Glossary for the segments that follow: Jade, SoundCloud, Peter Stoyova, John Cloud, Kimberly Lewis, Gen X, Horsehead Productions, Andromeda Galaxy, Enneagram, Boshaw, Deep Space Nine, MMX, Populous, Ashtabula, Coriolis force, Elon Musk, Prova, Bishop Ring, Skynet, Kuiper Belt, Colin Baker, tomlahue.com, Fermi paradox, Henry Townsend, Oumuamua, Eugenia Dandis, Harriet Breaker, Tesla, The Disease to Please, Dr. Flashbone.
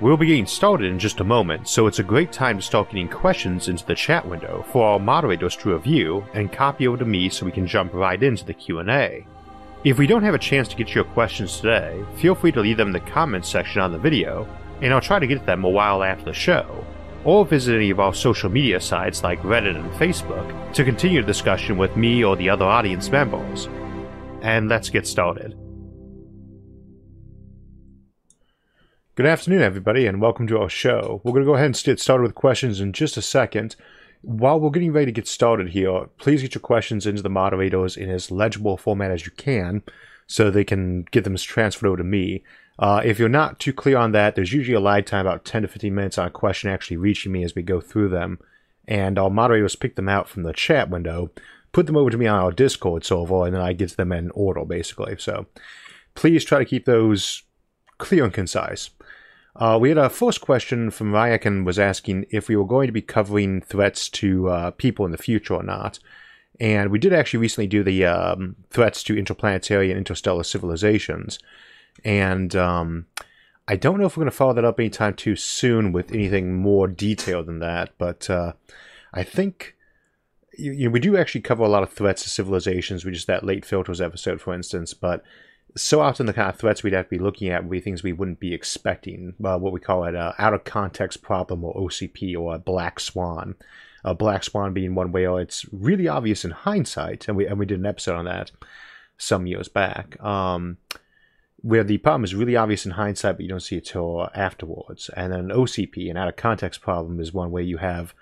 We'll be getting started in just a moment, so it's a great time to start getting questions into the chat window for our moderators to review and copy over to me so we can jump right into the Q&A. If we don't have a chance to get your questions today, feel free to leave them in the comments section on the video, and I'll try to get them a while after the show, or visit any of our social media sites like Reddit and Facebook to continue the discussion with me or the other audience members. And let's get started. Good afternoon, everybody, and welcome to our show. We're going to go ahead and get started with questions in just a second. While we're getting ready to get started here, please get your questions into the moderators in as legible a format as you can so they can get them transferred over to me. If you're not too clear on that, there's usually a lag time about 10 to 15 minutes on a question actually reaching me as we go through them, and our moderators pick them out from the chat window, put them over to me on our Discord server, and then I get to them in order, basically. So please try to keep those clear and concise. We had our first question from Ryakin was asking if we were going to be covering threats to people in the future or not. And we did actually recently do the threats to interplanetary and interstellar civilizations. And I don't know if we're going to follow that up anytime too soon with anything more detailed than that. But I think we do actually cover a lot of threats to civilizations. We just that late filters episode, for instance. But so often the kind of threats we'd have to be looking at would be things we wouldn't be expecting, what we call an out-of-context problem, or OCP, or a black swan. A black swan being one where it's really obvious in hindsight, and we did an episode on that some years back, where the problem is really obvious in hindsight, but you don't see it till afterwards. And then an OCP, an out-of-context problem, is one where you have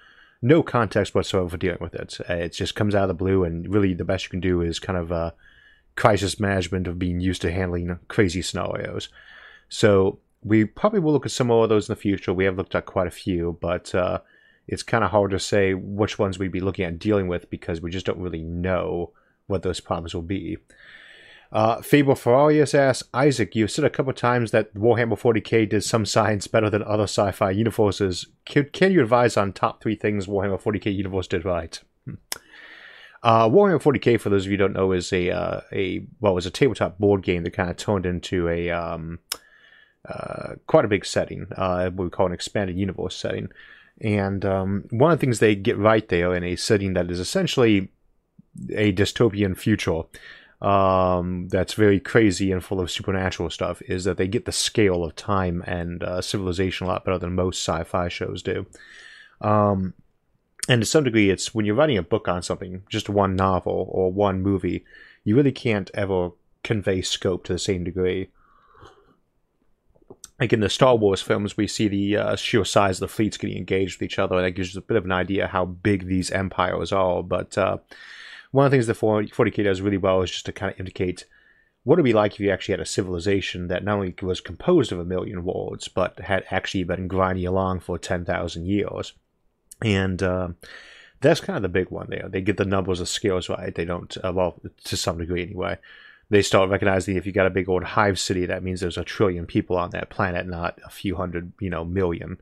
no context whatsoever for dealing with it. It just comes out of the blue, and really the best you can do is kind of crisis management of being used to handling crazy scenarios. So we probably will look at some more of those in the future. We have looked at quite a few, but it's kind of hard to say which ones we'd be looking at dealing with because we just don't really know what those problems will be. Faber Ferrarius asks, Isaac, you've said a couple times that Warhammer 40k did some science better than other sci-fi universes. Can you advise on top three things Warhammer 40k universe did right? Warhammer 40k, for those of you who don't know, is a tabletop board game that kind of turned into a quite a big setting, what we call an expanded universe setting. And one of the things they get right there in a setting that is essentially a dystopian future that's very crazy and full of supernatural stuff is that they get the scale of time and civilization a lot better than most sci-fi shows do. And to some degree, it's when you're writing a book on something, just one novel or one movie, you really can't ever convey scope to the same degree. Like in the Star Wars films, we see the sheer size of the fleets getting engaged with each other, and that gives us a bit of an idea how big these empires are. But one of the things that 40k does really well is just to kind of indicate what it would be like if you actually had a civilization that not only was composed of 1,000,000 worlds, but had actually been grinding along for 10,000 years. And that's kind of the big one there. They get the numbers of scales right. They don't, well, to some degree anyway. They start recognizing if you got a big old hive city, that means there's 1 trillion people on that planet, not a few hundred, million.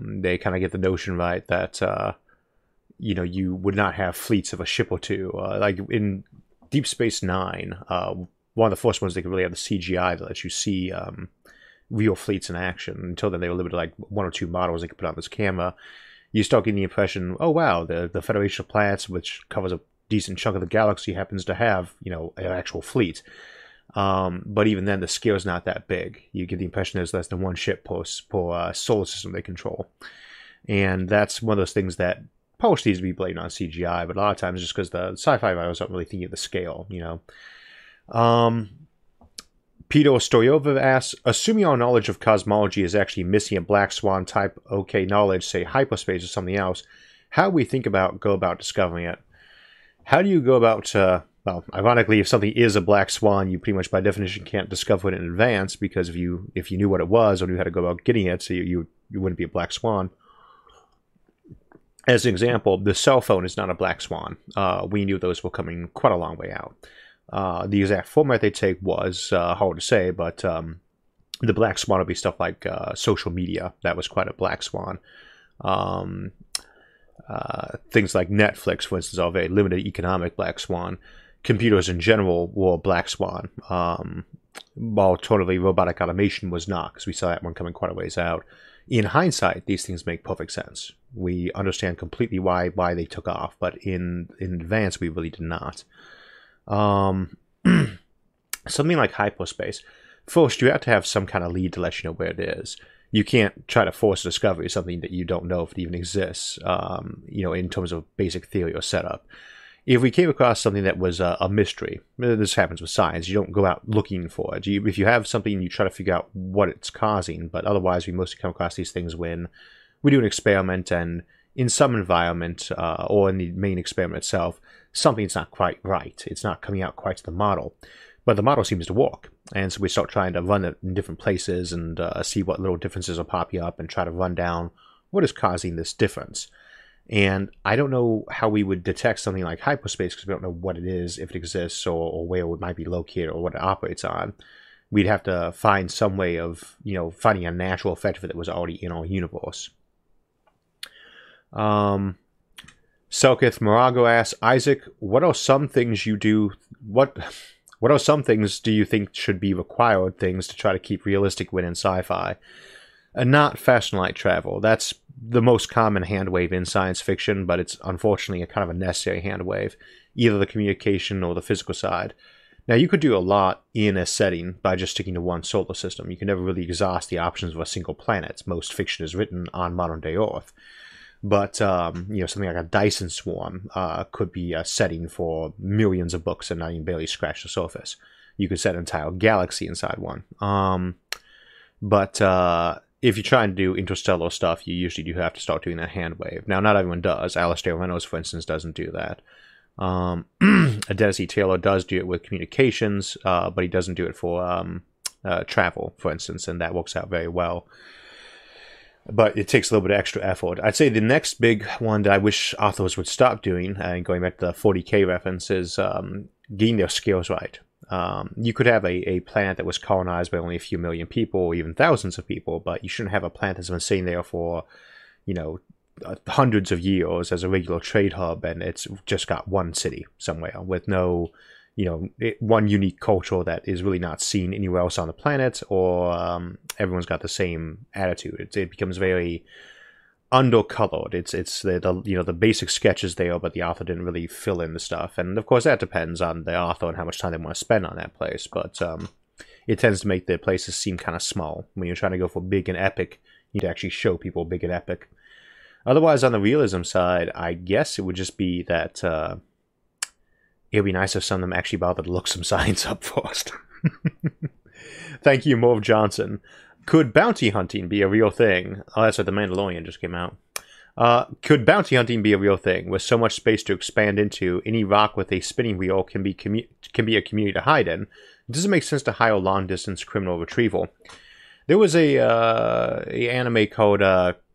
They kind of get the notion right that, you would not have fleets of a ship or two. Like in Deep Space Nine, one of the first ones they could really have the CGI that lets you see real fleets in action. Until then, they were limited to like 1 or 2 models they could put on this camera. You start getting the impression, oh wow, the Federation of Planets, which covers a decent chunk of the galaxy, happens to have, an actual fleet. But even then, the scale's not that big. You get the impression there's less than 1 ship per solar system they control. And that's one of those things that probably needs to be blamed on CGI, but a lot of times just because the sci-fi writers aren't really thinking of the scale, Peter Stoyova asks, assuming our knowledge of cosmology is actually missing a black swan type OK knowledge, say hyperspace or something else, how do we go about discovering it? How do you go about, ironically, if something is a black swan, you pretty much by definition can't discover it in advance, because if you knew what it was or knew how to go about getting it, so you wouldn't be a black swan. As an example, the cell phone is not a black swan. We knew those were coming quite a long way out. The exact format they take was hard to say, but the black swan would be stuff like social media. That was quite a black swan. Things like Netflix, for instance, are very limited economic black swan. Computers in general were a black swan. Alternatively, robotic automation was not, because we saw that one coming quite a ways out. In hindsight, these things make perfect sense. We understand completely why they took off, but in advance, we really did not. Something like hyperspace. First, you have to have some kind of lead to let you know where it is. You can't try to force a discovery of something that you don't know if it even exists, in terms of basic theory or setup. If we came across something that was a mystery, this happens with science, you don't go out looking for it. If you have something, you try to figure out what it's causing, but otherwise we mostly come across these things when we do an experiment and in some environment or in the main experiment itself, something's not quite right. It's not coming out quite to the model. But the model seems to work, and so we start trying to run it in different places and see what little differences are popping up and try to run down what is causing this difference. And I don't know how we would detect something like hyperspace because we don't know what it is, if it exists, or where it might be located or what it operates on. We'd have to find some way of, finding a natural effect of it that was already in our universe. Selketh Morago asks, Isaac, what are some things you do... What are some things do you think should be required things to try to keep realistic when in sci-fi? And not fast and light travel. That's the most common hand wave in science fiction, but it's unfortunately a kind of a necessary hand wave, either the communication or the physical side. Now, you could do a lot in a setting by just sticking to one solar system. You can never really exhaust the options of a single planet. Most fiction is written on modern-day Earth. But, something like a Dyson Swarm could be a setting for millions of books and not even barely scratch the surface. You could set an entire galaxy inside one. If you try and do interstellar stuff, you usually do have to start doing that hand wave. Now, not everyone does. Alistair Reynolds, for instance, doesn't do that. Dennis Taylor does do it with communications, but he doesn't do it for travel, for instance, and that works out very well. But it takes a little bit of extra effort. I'd say the next big one that I wish authors would stop doing, and going back to the 40k reference, is getting their scales right. You could have a planet that was colonized by only a few million people, or even thousands of people, but you shouldn't have a planet that's been sitting there for, hundreds of years as a regular trade hub, and it's just got one city somewhere with no, one unique culture that is really not seen anywhere else on the planet, or everyone's got the same attitude. It becomes very undercolored. It's the basic sketch is there, but the author didn't really fill in the stuff. And of course, that depends on the author and how much time they want to spend on that place. But it tends to make the places seem kind of small. When you're trying to go for big and epic, you need to actually show people big and epic. Otherwise, on the realism side, I guess it would just be that. It would be nice if some of them actually bothered to look some science up first. Thank you, Morve Johnson. Could bounty hunting be a real thing? Oh, that's right, The Mandalorian just came out. Could bounty hunting be a real thing? With so much space to expand into, any rock with a spinning wheel can be a community to hide in. Does it make sense to hire long-distance criminal retrieval? There was a anime called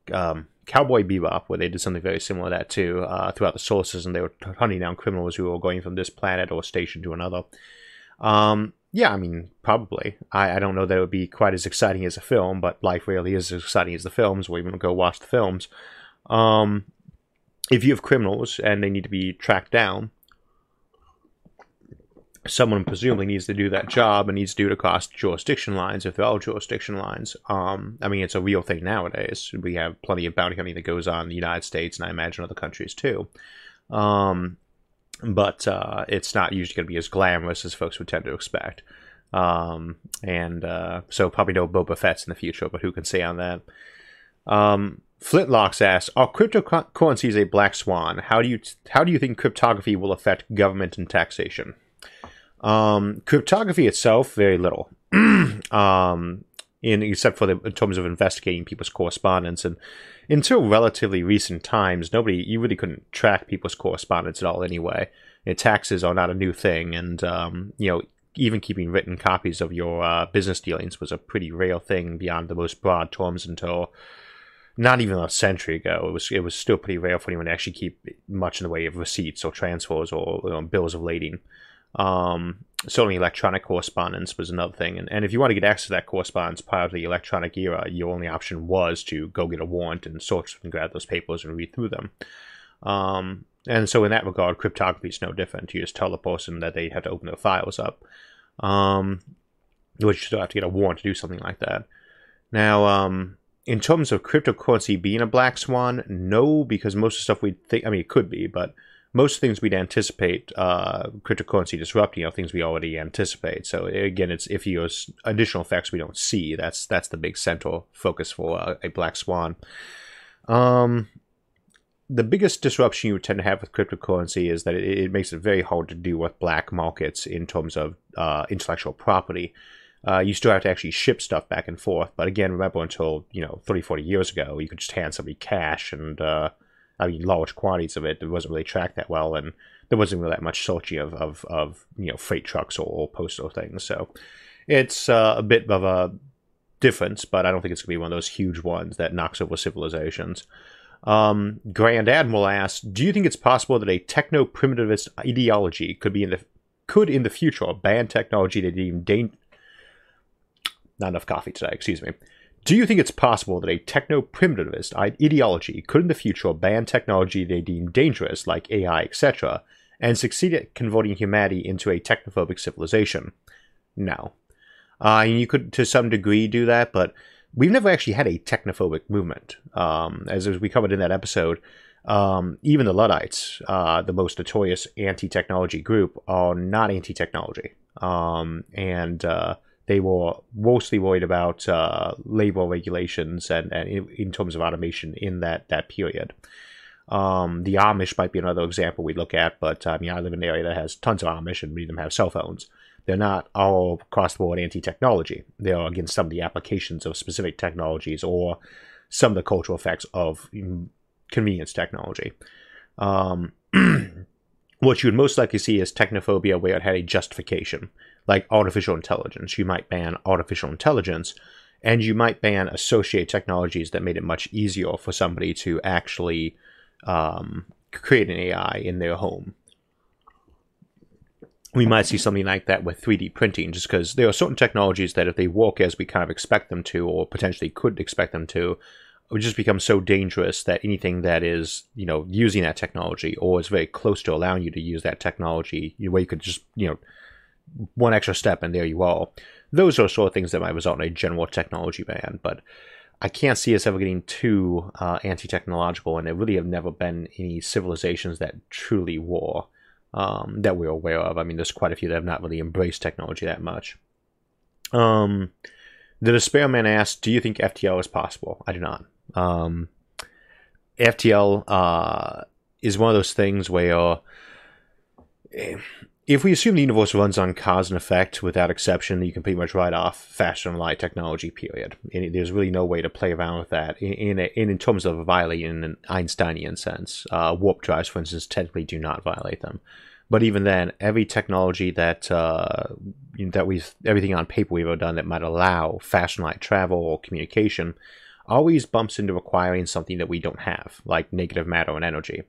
Cowboy Bebop, where they did something very similar to that too. Throughout the solar system, they were hunting down criminals who were going from this planet or station to another. Probably. I don't know that it would be quite as exciting as a film, but life really is as exciting as the films. We're even going to go watch the films. If you have criminals and they need to be tracked down, someone presumably needs to do that job and needs to do it across jurisdiction lines, if there are jurisdiction lines. It's a real thing nowadays. We have plenty of bounty hunting that goes on in the United States, and I imagine other countries too. But it's not usually going to be as glamorous as folks would tend to expect. So probably no Boba Fett's in the future, but who can say on that? Flintlocks asks, are cryptocurrencies a black swan? How do you think cryptography will affect government and taxation? Cryptography itself, very little, in terms of investigating people's correspondence. And until relatively recent times, you really couldn't track people's correspondence at all anyway. And taxes are not a new thing, and even keeping written copies of your business dealings was a pretty rare thing beyond the most broad terms until not even a century ago, it was still pretty rare for anyone to actually keep much in the way of receipts or transfers or bills of lading. Certainly electronic correspondence was another thing, and if you want to get access to that correspondence prior to the electronic era, your only option was to go get a warrant and search and grab those papers and read through them. And so in that regard, cryptography is no different. You just tell the person that they have to open their files up, which you still have to get a warrant to do something like that. Now, in terms of cryptocurrency being a black swan, no, because most of the stuff we'd think, I mean, it could be, but most things we'd anticipate cryptocurrency disrupting are things we already anticipate. So again, it's if you use additional effects we don't see, that's the big central focus for a black swan. The biggest disruption you tend to have with cryptocurrency is that it makes it very hard to deal with black markets in terms of intellectual property. You still have to actually ship stuff back and forth, but again, remember until 30-40 years ago, you could just hand somebody cash and I mean, large quantities of it. It wasn't really tracked that well, and there wasn't really that much searching of freight trucks or postal things. So it's a bit of a difference, but I don't think it's going to be one of those huge ones that knocks over civilizations. Grand Admiral asks, do you think it's possible that a techno-primitivist ideology could in the future ban technology that deemed dangerous? Not enough coffee today, excuse me. Do you think it's possible that a techno-primitivist ideology could in the future ban technology they deem dangerous, like AI, etc., and succeed at converting humanity into a technophobic civilization? No. You could, to some degree, do that, but we've never actually had a technophobic movement. As we covered in that episode, even the Luddites, the most notorious anti-technology group, are not anti-technology. They were mostly worried about labor regulations and in terms of automation in that period. The Amish might be another example we look at, but I mean, I live in an area that has tons of Amish and many of them have cell phones. They're not all across the board anti-technology. They are against some of the applications of specific technologies or some of the cultural effects of convenience technology. What you would most likely see is technophobia where it had a justification, like artificial intelligence. You might ban artificial intelligence, and you might ban associated technologies that made it much easier for somebody to actually create an AI in their home. We might see something like that with 3D printing, just because there are certain technologies that if they work as we kind of expect them to, or potentially could expect them to, would just become so dangerous that anything that is, using that technology or is very close to allowing you to use that technology, where you could just, one extra step and there you are. Those are sort of things that might result in a general technology ban, but I can't see us ever getting too anti-technological, and there really have never been any civilizations that truly were, that we're aware of. I mean, there's quite a few that have not really embraced technology that much. The Despair Man asked, do you think FTL is possible? I do not. FTL is one of those things where if we assume the universe runs on cause and effect without exception, you can pretty much write off faster than light technology, period. And there's really no way to play around with that in terms of violating an Einsteinian sense. Warp drives, for instance, technically do not violate them. But even then, every technology everything on paper we've ever done that might allow faster than light travel or communication always bumps into requiring something that we don't have, like negative matter and energy.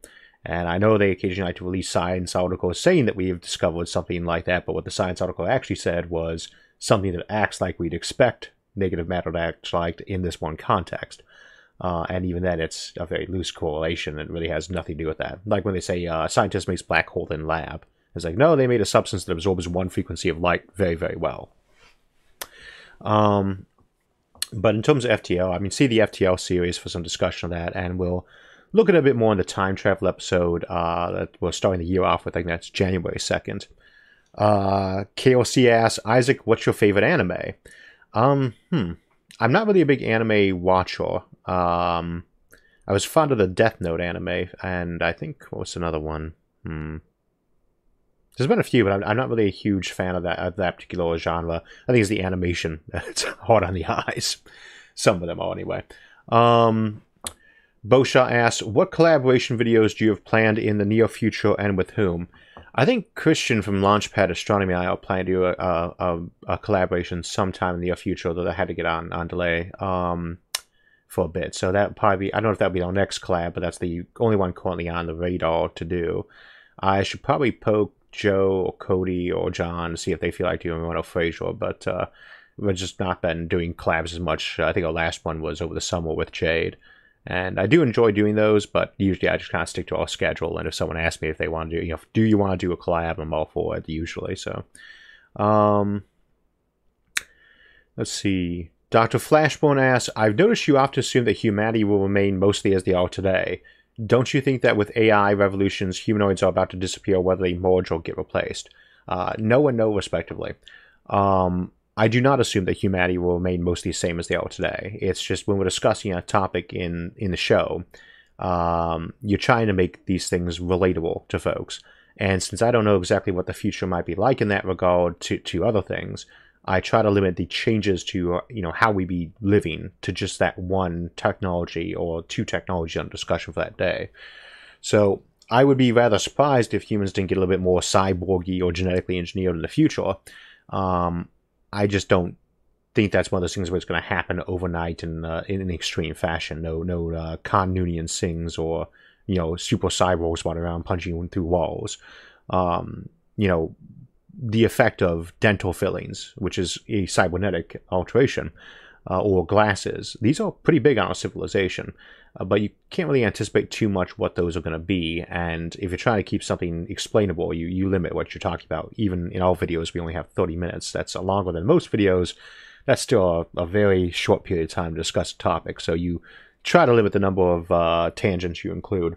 And I know they occasionally like to release science articles saying that we have discovered something like that, but what the science article actually said was something that acts like we'd expect negative matter to act like in this one context. And even then, it's a very loose correlation. It really has nothing to do with that. Like when they say scientist makes black hole in lab. It's like, no, they made a substance that absorbs one frequency of light very, very well. But in terms of FTL, I mean, see the FTL series for some discussion of that. And we'll look at it a bit more in the time travel episode that we're starting the year off with. I think that's January 2nd. KLC asks, Isaac, what's your favorite anime? I'm not really a big anime watcher. I was fond of the Death Note anime, and I think, what's another one? There's been a few, but I'm not really a huge fan of that particular genre. I think it's the animation that's hard on the eyes. Some of them are, anyway. Boshaw asks, what collaboration videos do you have planned in the near future and with whom? I think Christian from Launchpad Astronomy and I are planning to do a collaboration sometime in the near future, though that had to get on delay. for a bit. So that probably, I don't know if that'll be our next collab, but that's the only one currently on the radar to do. I should probably poke Joe or Cody or John to see if they feel like doing one or Fraser, but we've just not been doing collabs as much. I think our last one was over the summer with Jade. And I do enjoy doing those, but usually I just kind of stick to our schedule. And if someone asks me if they want to do, you know, do you want to do a collab, I'm all for it usually. So, let's see. Dr. Flashbone asks, I've noticed you often assume that humanity will remain mostly as they are today. Don't you think that with AI revolutions, humanoids are about to disappear, whether they merge or get replaced? No and no, respectively. I do not assume that humanity will remain mostly the same as they are today. It's just when we're discussing a topic in the show, you're trying to make these things relatable to folks. And since I don't know exactly what the future might be like in that regard to other things, I try to limit the changes to, you know, how we be living to just that one technology or two technology under discussion for that day. So I would be rather surprised if humans didn't get a little bit more cyborgy or genetically engineered in the future. I just don't think that's one of those things where it's going to happen overnight in an extreme fashion. No Khan Noonian sings or, you know, super cyborgs running around punching through walls. You know, the effect of dental fillings, which is a cybernetic alteration, or glasses. These are pretty big on our civilization, but you can't really anticipate too much what those are going to be. And if you're trying to keep something explainable, you limit what you're talking about. Even in our videos, we only have 30 minutes. That's longer than most videos. That's still a very short period of time to discuss a topic. So you try to limit the number of tangents you include.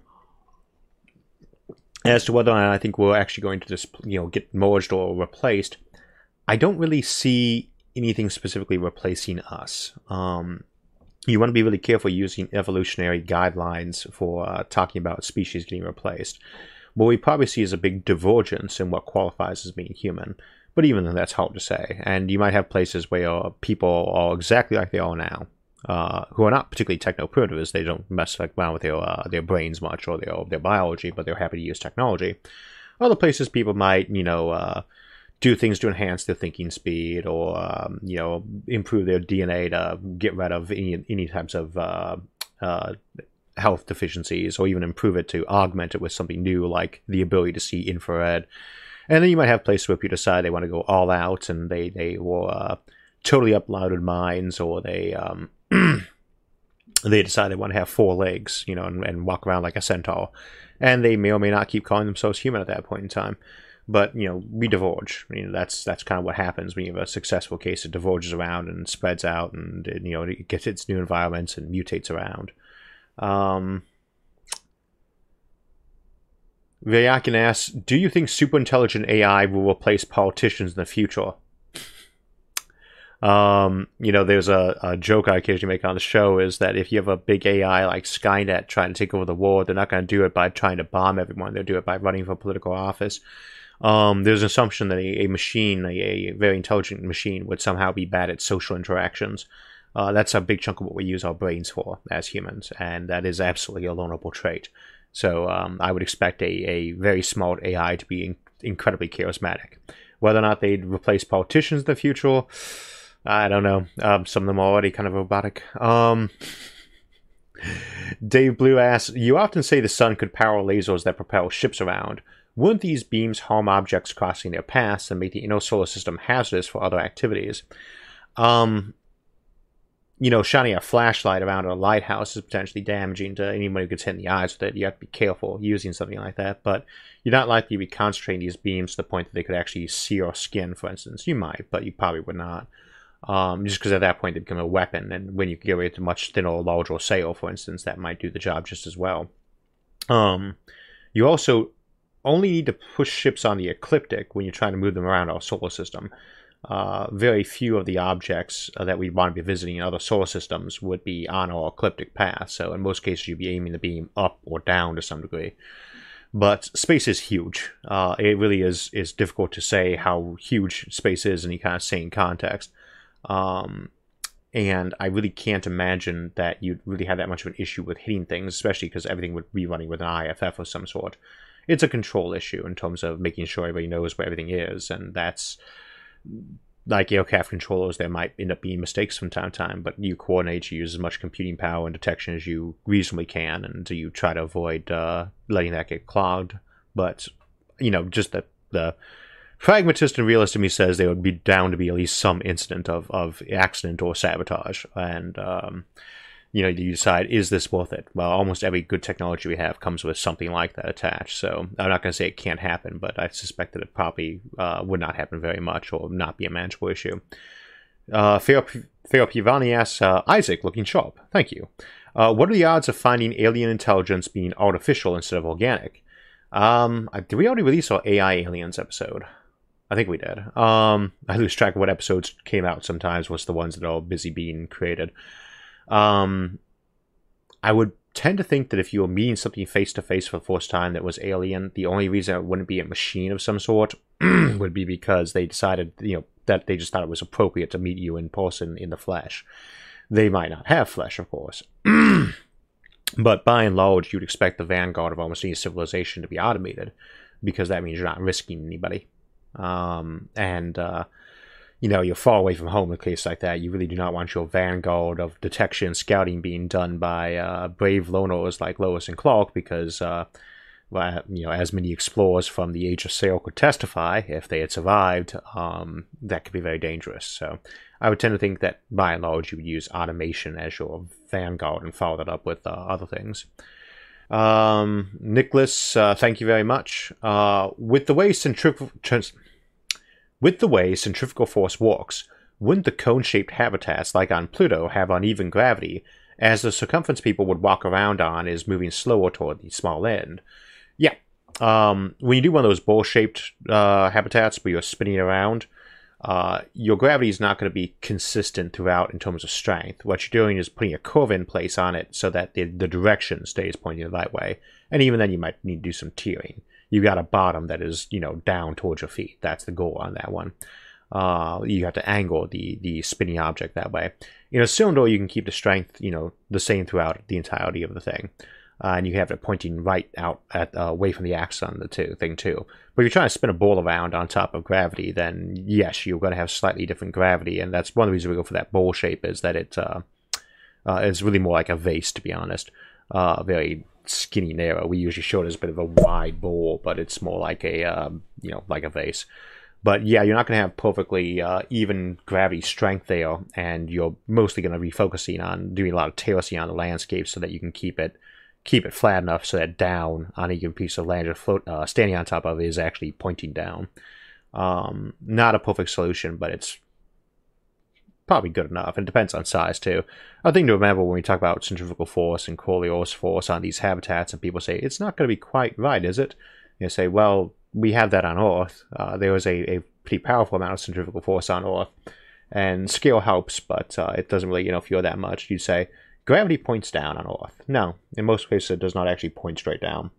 As to whether or not I think we're actually going to just, you know, get merged or replaced, I don't really see anything specifically replacing us. You want to be really careful using evolutionary guidelines for talking about species getting replaced. What we probably see is a big divergence in what qualifies as being human, but even then that's hard to say. And you might have places where people are exactly like they are now, who are not particularly techno-primitives. They don't mess around with their brains much or their biology, but they're happy to use technology. Other places people might, you know, do things to enhance their thinking speed or, you know, improve their DNA to get rid of any types of health deficiencies, or even improve it to augment it with something new like the ability to see infrared. And then you might have places where people decide they want to go all out and they were totally uploaded minds, or they... they decide they want to have four legs, you know, and walk around like a centaur. And they may or may not keep calling themselves human at that point in time. But, you know, we diverge. I mean, that's kind of what happens when you have a successful case. It diverges around and spreads out and you know, it gets its new environments and mutates around. Ryakin asks, do you think superintelligent AI will replace politicians in the future? You know, there's a joke I occasionally make on the show is that if you have a big AI like Skynet trying to take over the world, they're not going to do it by trying to bomb everyone. They'll do it by running for political office. There's an assumption that a machine, a very intelligent machine, would somehow be bad at social interactions. That's a big chunk of what we use our brains for as humans, and that is absolutely a learnable trait. So I would expect a very smart AI to be incredibly charismatic. Whether or not they'd replace politicians in the future... I don't know. Some of them are already kind of robotic. Dave Blue asks, you often say the sun could power lasers that propel ships around. Wouldn't these beams harm objects crossing their paths and make the inner solar system hazardous for other activities? You know, shining a flashlight around a lighthouse is potentially damaging to anyone who gets hit in the eyes with it. You have to be careful using something like that, but you're not likely to be concentrating these beams to the point that they could actually sear our skin, for instance. You might, but you probably would not. Just because at that point they become a weapon, and when you get rid of a much thinner or larger sail, for instance, that might do the job just as well. You also only need to push ships on the ecliptic when you're trying to move them around our solar system. Very few of the objects that we want to be visiting in other solar systems would be on our ecliptic path, so in most cases you'd be aiming the beam up or down to some degree. But space is huge. It really is difficult to say how huge space is in any kind of sane context. And I really can't imagine that you'd really have that much of an issue with hitting things, especially because everything would be running with an IFF of some sort. It's a control issue in terms of making sure everybody knows where everything is, and that's like aircraft controllers, there might end up being mistakes from time to time, but you coordinate, you use as much computing power and detection as you reasonably can, and you try to avoid letting that get clogged. But, you know, just the pragmatist and realist in me says there would be bound to be at least some incident of accident or sabotage. And, you know, you decide, is this worth it? Well, almost every good technology we have comes with something like that attached. So I'm not going to say it can't happen, but I suspect that it probably would not happen very much or not be a manageable issue. Fair Pivani asks, Isaac, looking sharp. Thank you. What are the odds of finding alien intelligence being artificial instead of organic? Did we already release our AI aliens episode? I think we did. I lose track of what episodes came out sometimes. What's the ones that are busy being created? I would tend to think that if you were meeting something face-to-face for the first time that was alien, the only reason it wouldn't be a machine of some sort would be because they decided, you know, that they just thought it was appropriate to meet you in person in the flesh. They might not have flesh, of course. But by and large, you'd expect the vanguard of almost any civilization to be automated, because that means you're not risking anybody. You know, you're far away from home in a case like that. You really do not want your vanguard of detection and scouting being done by brave loners like Lois and Clark, because, you know, as many explorers from the Age of Sail could testify, if they had survived, that could be very dangerous. So I would tend to think that, by and large, you would use automation as your vanguard and follow that up with other things. Nicholas, thank you very much. With the way centrifugal force works, wouldn't the cone-shaped habitats like on Pluto have uneven gravity, as the circumference people would walk around on is moving slower toward the small end? Yeah. When you do one of those bowl-shaped habitats where you're spinning around, your gravity is not going to be consistent throughout in terms of strength. What you're doing is putting a curve in place on it so that the direction stays pointing the right way. And even then you might need to do some tiering. You got a bottom that is, you know, down towards your feet. That's the goal on that one. You have to angle the spinning object that way. In a cylinder, you can keep the strength, you know, the same throughout the entirety of the thing. And you have it pointing right out at away from the axis on the thing, too. But if you're trying to spin a ball around on top of gravity, then, yes, you're going to have slightly different gravity. And that's one of the reasons we go for that bowl shape, is that it is really more like a vase, to be honest. Very skinny, narrow. We usually show it as a bit of a wide bowl, but it's more like a you know, like a vase. But yeah, you're not going to have perfectly even gravity strength there, and you're mostly going to be focusing on doing a lot of terracing on the landscape so that you can keep it flat enough so that down on any piece of land you're standing on top of is actually pointing down. Not a perfect solution, but it's probably good enough. It depends on size too. A thing to remember when we talk about centrifugal force and Coriolis force on these habitats, and people say it's not going to be quite right, is it? You say, well, we have that on Earth. There was a pretty powerful amount of centrifugal force on Earth, and scale helps, but it doesn't really, you know, if you're that much, you say gravity points down on Earth. No, in most cases it does not actually point straight down.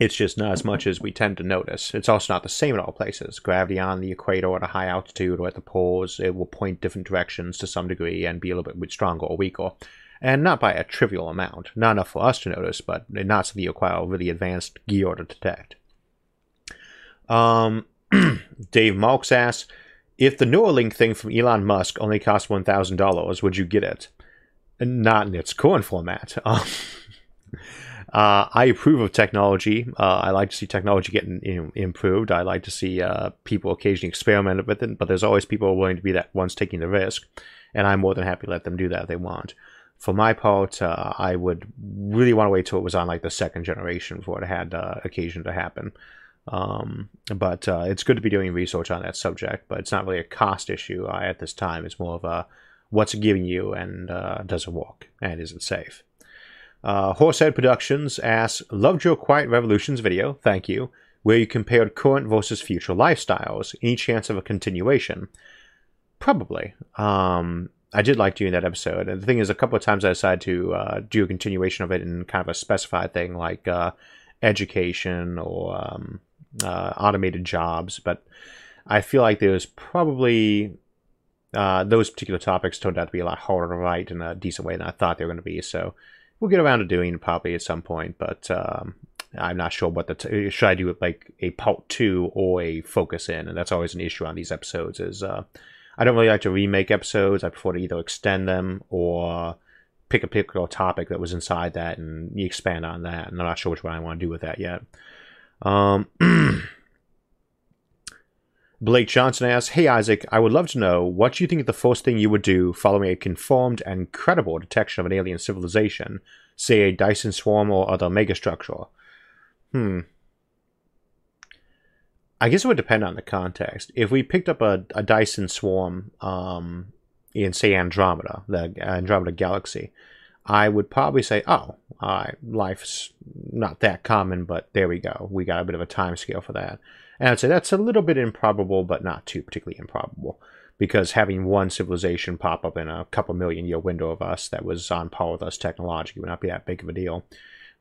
It's just not as much as we tend to notice. It's also not the same in all places. Gravity on the equator at a high altitude or at the poles, it will point different directions to some degree and be a little bit stronger or weaker. And not by a trivial amount. Not enough for us to notice, but not something you require really advanced gear to detect. Dave Marks asks, if the Neuralink thing from Elon Musk only cost $1,000, would you get it? Not in its current format. I approve of technology. I like to see technology getting improved. I like to see people occasionally experiment with it, but there's always people willing to be that ones taking the risk, and I'm more than happy to let them do that if they want. For my part, I would really want to wait till it was on like the second generation before it had occasion to happen. But it's good to be doing research on that subject, but it's not really a cost issue at this time. It's more of a what's it giving you, and does it work, and is it safe? Horsehead Productions asks, loved your Quiet Revolutions video, thank you, where you compared current versus future lifestyles. Any chance of a continuation? Probably. I did like doing that episode. And the thing is, a couple of times I decided to do a continuation of it in kind of a specified thing, like education or automated jobs. But I feel like there's probably... those particular topics turned out to be a lot harder to write in a decent way than I thought they were going to be, so... We'll get around to doing it probably at some point, but I'm not sure what should I do it like a part two or a focus in, and that's always an issue on these episodes is I don't really like to remake episodes. I prefer to either extend them or pick a particular topic that was inside that and expand on that, and I'm not sure which one I want to do with that yet. Blake Johnson asks, "Hey Isaac, I would love to know what you think is the first thing you would do following a confirmed and credible detection of an alien civilization, say a Dyson Swarm or other megastructure." I guess it would depend on the context. If we picked up a Dyson Swarm in, say, Andromeda, the Andromeda Galaxy, I would probably say, oh, all right, life's not that common, but there we go. We got a bit of a time scale for that. And I'd say that's a little bit improbable, but not too particularly improbable, because having one civilization pop up in a couple million year window of us that was on par with us technologically would not be that big of a deal.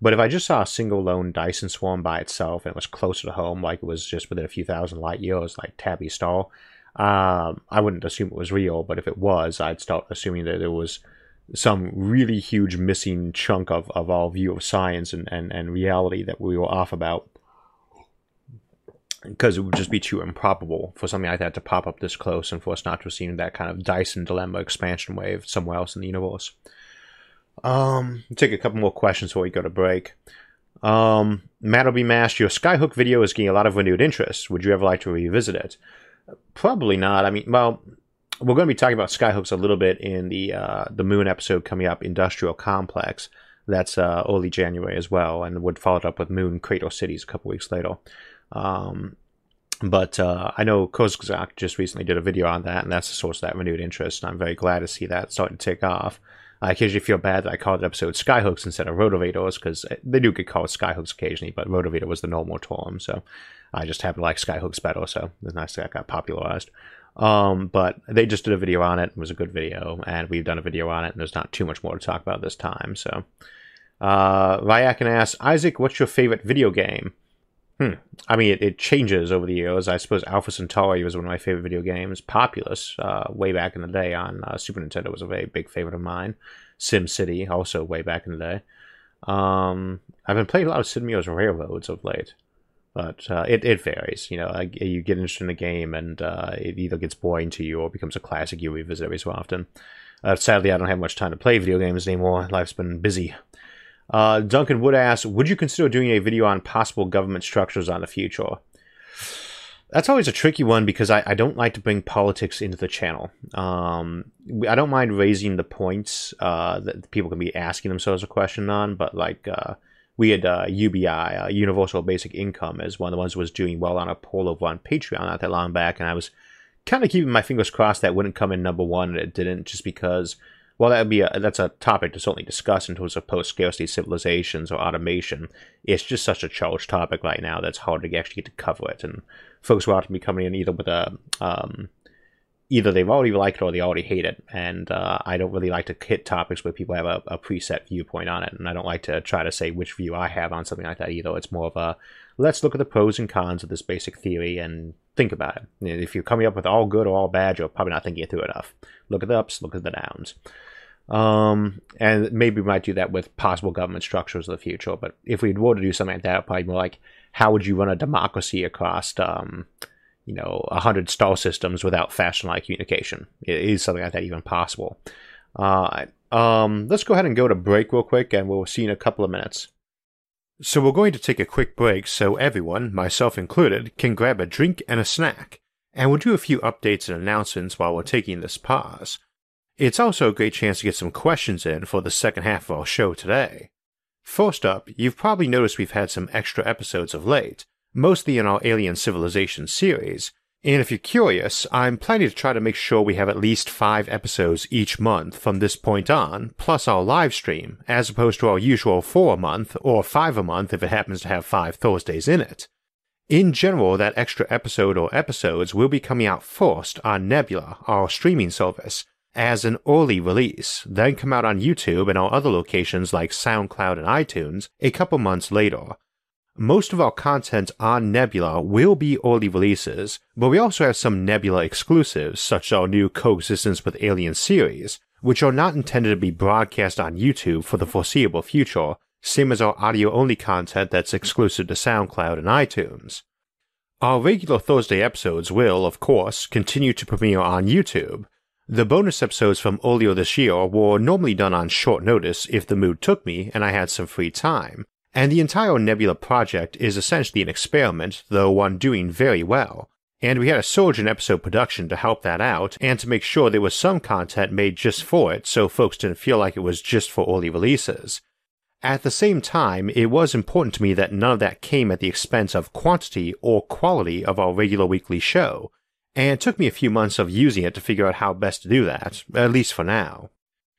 But if I just saw a single lone Dyson Swarm by itself and it was closer to home, like it was just within a few thousand light years, like Tabby Star, I wouldn't assume it was real, but if it was, I'd start assuming that there was some really huge missing chunk of our view of science and reality that we were off about, because it would just be too improbable for something like that to pop up this close and for us not to have seen that kind of Dyson Dilemma expansion wave somewhere else in the universe. Take a couple more questions before we go to break. Matt B. Mash, your Skyhook video is getting a lot of renewed interest. Would you ever like to revisit it? Probably not. I mean, well, we're going to be talking about Skyhooks a little bit in the Moon episode coming up, Industrial Complex. That's early January as well, and would follow it up with Moon Crater Cities a couple weeks later. But I know Kozak just recently did a video on that, and that's the source of that renewed interest, and I'm very glad to see that starting to take off. I occasionally feel bad that I called the episode Skyhooks instead of Rotovators, because they do get called Skyhooks occasionally, but Rotovator was the normal term, so I just happen to like Skyhooks better, so it's nice that got popularized. But they just did a video on it, it was a good video, and we've done a video on it, and there's not too much more to talk about this time, so. Ryakin asks, Isaac, what's your favorite video game? I mean, it changes over the years. I suppose Alpha Centauri was one of my favorite video games. Populous, way back in the day on Super Nintendo, was a very big favorite of mine. SimCity, also way back in the day. I've been playing a lot of Sid Meier's Railroads of late. But it varies. You know, you get interested in a game and it either gets boring to you or becomes a classic you revisit every so often. Sadly, I don't have much time to play video games anymore. Life's been busy. Duncan Wood asks, would you consider doing a video on possible government structures on the future? That's always a tricky one because I don't like to bring politics into the channel. I don't mind raising the points that people can be asking themselves a question on, but like we had UBI, Universal Basic Income, as one of the ones who was doing well on a poll over on Patreon not that long back, and I was kind of keeping my fingers crossed that wouldn't come in number one, and it didn't, just because... Well, that's a topic to certainly discuss in terms of post-scarcity civilizations or automation. It's just such a charged topic right now that's hard to actually get to cover it. And folks will have to be coming in either with a, either they've already liked it or they already hate it. And I don't really like to hit topics where people have a preset viewpoint on it. And I don't like to try to say which view I have on something like that either. It's more of a, let's look at the pros and cons of this basic theory and think about it. If you're coming up with all good or all bad, you're probably not thinking it through enough. Look at the ups, look at the downs. And maybe we might do that with possible government structures of the future. But if we were to do something like that, probably more like, how would you run a democracy across, 100 star systems without fashion-like communication? Is something like that even possible? Let's go ahead and go to break real quick, and we'll see you in a couple of minutes. So we're going to take a quick break so everyone, myself included, can grab a drink and a snack, and we'll do a few updates and announcements while we're taking this pause. It's also a great chance to get some questions in for the second half of our show today. First up, you've probably noticed we've had some extra episodes of late, mostly in our Alien Civilization series, and if you're curious, I'm planning to try to make sure we have at least 5 episodes each month from this point on, plus our live stream, as opposed to our usual 4 a month, or 5 a month if it happens to have 5 Thursdays in it. In general, that extra episode or episodes will be coming out first on Nebula, our streaming service, as an early release, then come out on YouTube and our other locations like SoundCloud and iTunes a couple months later. Most of our content on Nebula will be early releases, but we also have some Nebula exclusives, such as our new Coexistence with Aliens series, which are not intended to be broadcast on YouTube for the foreseeable future, same as our audio-only content that's exclusive to SoundCloud and iTunes. Our regular Thursday episodes will, of course, continue to premiere on YouTube. The bonus episodes from earlier this year were normally done on short notice if the mood took me and I had some free time, and the entire Nebula project is essentially an experiment, though one doing very well, and we had a surge in episode production to help that out and to make sure there was some content made just for it so folks didn't feel like it was just for early releases. At the same time, it was important to me that none of that came at the expense of quantity or quality of our regular weekly show, and it took me a few months of using it to figure out how best to do that, at least for now.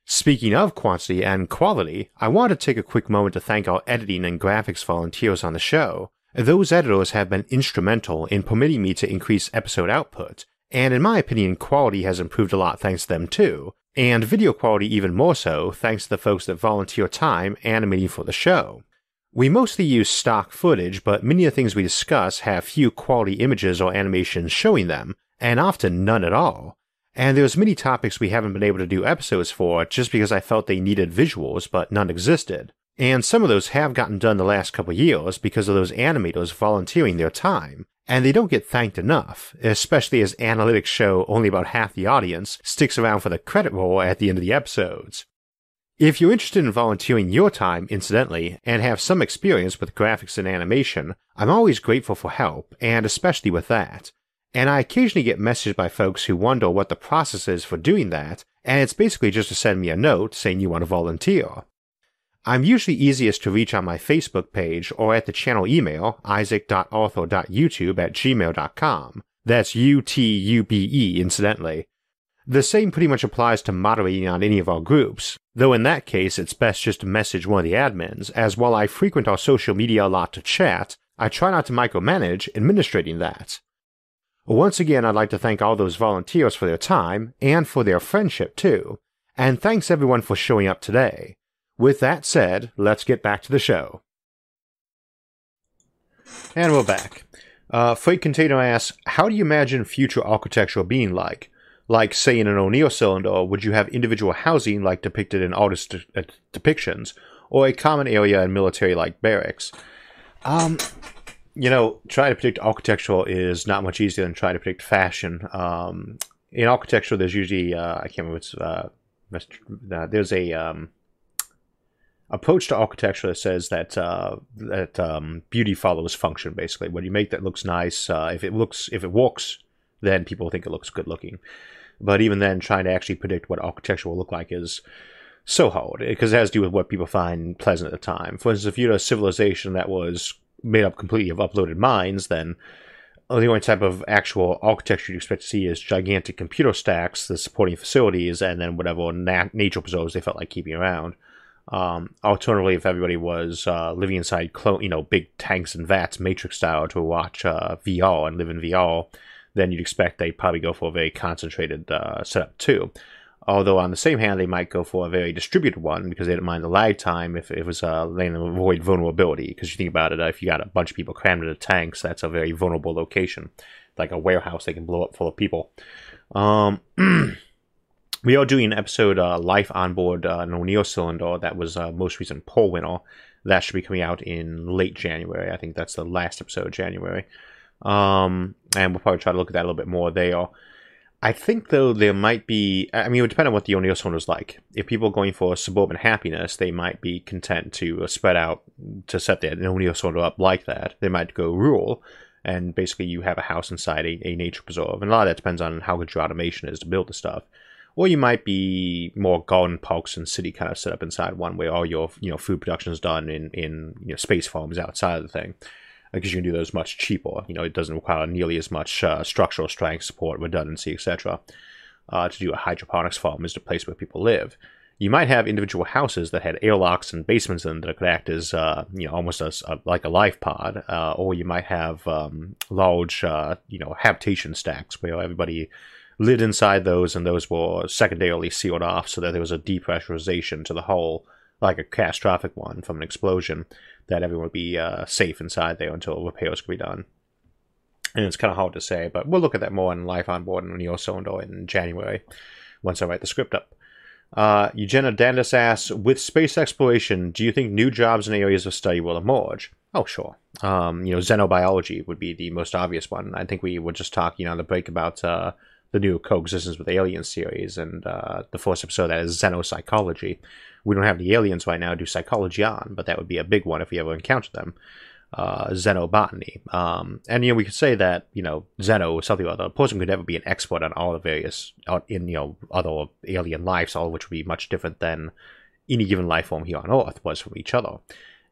Speaking of quantity and quality, I want to take a quick moment to thank our editing and graphics volunteers on the show. Those editors have been instrumental in permitting me to increase episode output, and in my opinion quality has improved a lot thanks to them too, and video quality even more so thanks to the folks that volunteer time animating for the show. We mostly use stock footage, but many of the things we discuss have few quality images or animations showing them, and often none at all, and there's many topics we haven't been able to do episodes for just because I felt they needed visuals but none existed, and some of those have gotten done the last couple years because of those animators volunteering their time, and they don't get thanked enough, especially as analytics show only about half the audience sticks around for the credit roll at the end of the episodes. If you're interested in volunteering your time, incidentally, and have some experience with graphics and animation, I'm always grateful for help, and especially with that. And I occasionally get messaged by folks who wonder what the process is for doing that, and it's basically just to send me a note saying you want to volunteer. I'm usually easiest to reach on my Facebook page or at the channel email isaac.arthur.youtube@gmail.com. That's U-T-U-B-E, incidentally. The same pretty much applies to moderating on any of our groups, though in that case it's best just to message one of the admins, as while I frequent our social media a lot to chat, I try not to micromanage administrating that. Once again, I'd like to thank all those volunteers for their time, and for their friendship too, and thanks everyone for showing up today. With that said, let's get back to the show. And we're back. Freight Container asks, how do you imagine future architecture being like? Like, say, in an O'Neill cylinder, would you have individual housing like depicted in artist depictions, or a common area in military-like barracks? You know, trying to predict architectural is not much easier than trying to predict fashion. In architecture, there's usually, I can't remember, there's a... approach to architecture that says that beauty follows function. Basically, when you make that looks nice, if it works, then people think it looks good looking. But even then, trying to actually predict what architecture will look like is so hard because it has to do with what people find pleasant at the time. For instance, if you had a civilization that was made up completely of uploaded minds, then the only type of actual architecture you expect to see is gigantic computer stacks, the supporting facilities, and then whatever nature preserves they felt like keeping around. Alternatively, if everybody was living inside big tanks and vats, Matrix style, to watch VR and live in VR, then you'd expect they'd probably go for a very concentrated setup too. Although on the same hand, they might go for a very distributed one because they didn't mind the lag time if it was letting them avoid vulnerability. Because you think about it, if you got a bunch of people crammed into tanks, that's a very vulnerable location, like a warehouse they can blow up full of people. We are doing an episode, Life on Board an O'Neill Cylinder, that was most recent poll winner. That should be coming out in late January. I think that's the last episode of January. And we'll probably try to look at that a little bit more there. I think, though, there might be... I mean, it would depend on what the O'Neill Cylinder is like. If people are going for suburban happiness, they might be content to spread out, to set their O'Neill Cylinder up like that. They might go rural, and basically you have a house inside a nature preserve. And a lot of that depends on how good your automation is to build the stuff. Or you might be more garden parks and city kind of set up inside one where all your food production is done in space farms outside of the thing, because you can do those much cheaper. It doesn't require nearly as much structural strength, support, redundancy, etc. To do a hydroponics farm is the place where people live. You might have individual houses that had airlocks and basements in them that could act as almost like a life pod, or you might have large habitation stacks where everybody lived inside those, and those were secondarily sealed off so that there was a depressurization to the hull, like a catastrophic one from an explosion, that everyone would be safe inside there until repairs could be done. And it's kind of hard to say, but we'll look at that more in Life on Board and O'Neill Cylinder in January once I write the script up. Eugenia Dandis asks, with space exploration, do you think new jobs and areas of study will emerge? Oh, sure. You know, xenobiology would be the most obvious one. I think we were just talking on the break about the new Coexistence with Aliens series, and the first episode of that is xenopsychology. We don't have the aliens right now to do psychology on, but that would be a big one if we ever encounter them. Xenobotany. And, you know, we could say that, you know, xeno or something or other, a person could never be an expert on all the various, in, you know, other alien lives, all of which would be much different than any given life form here on Earth was from each other.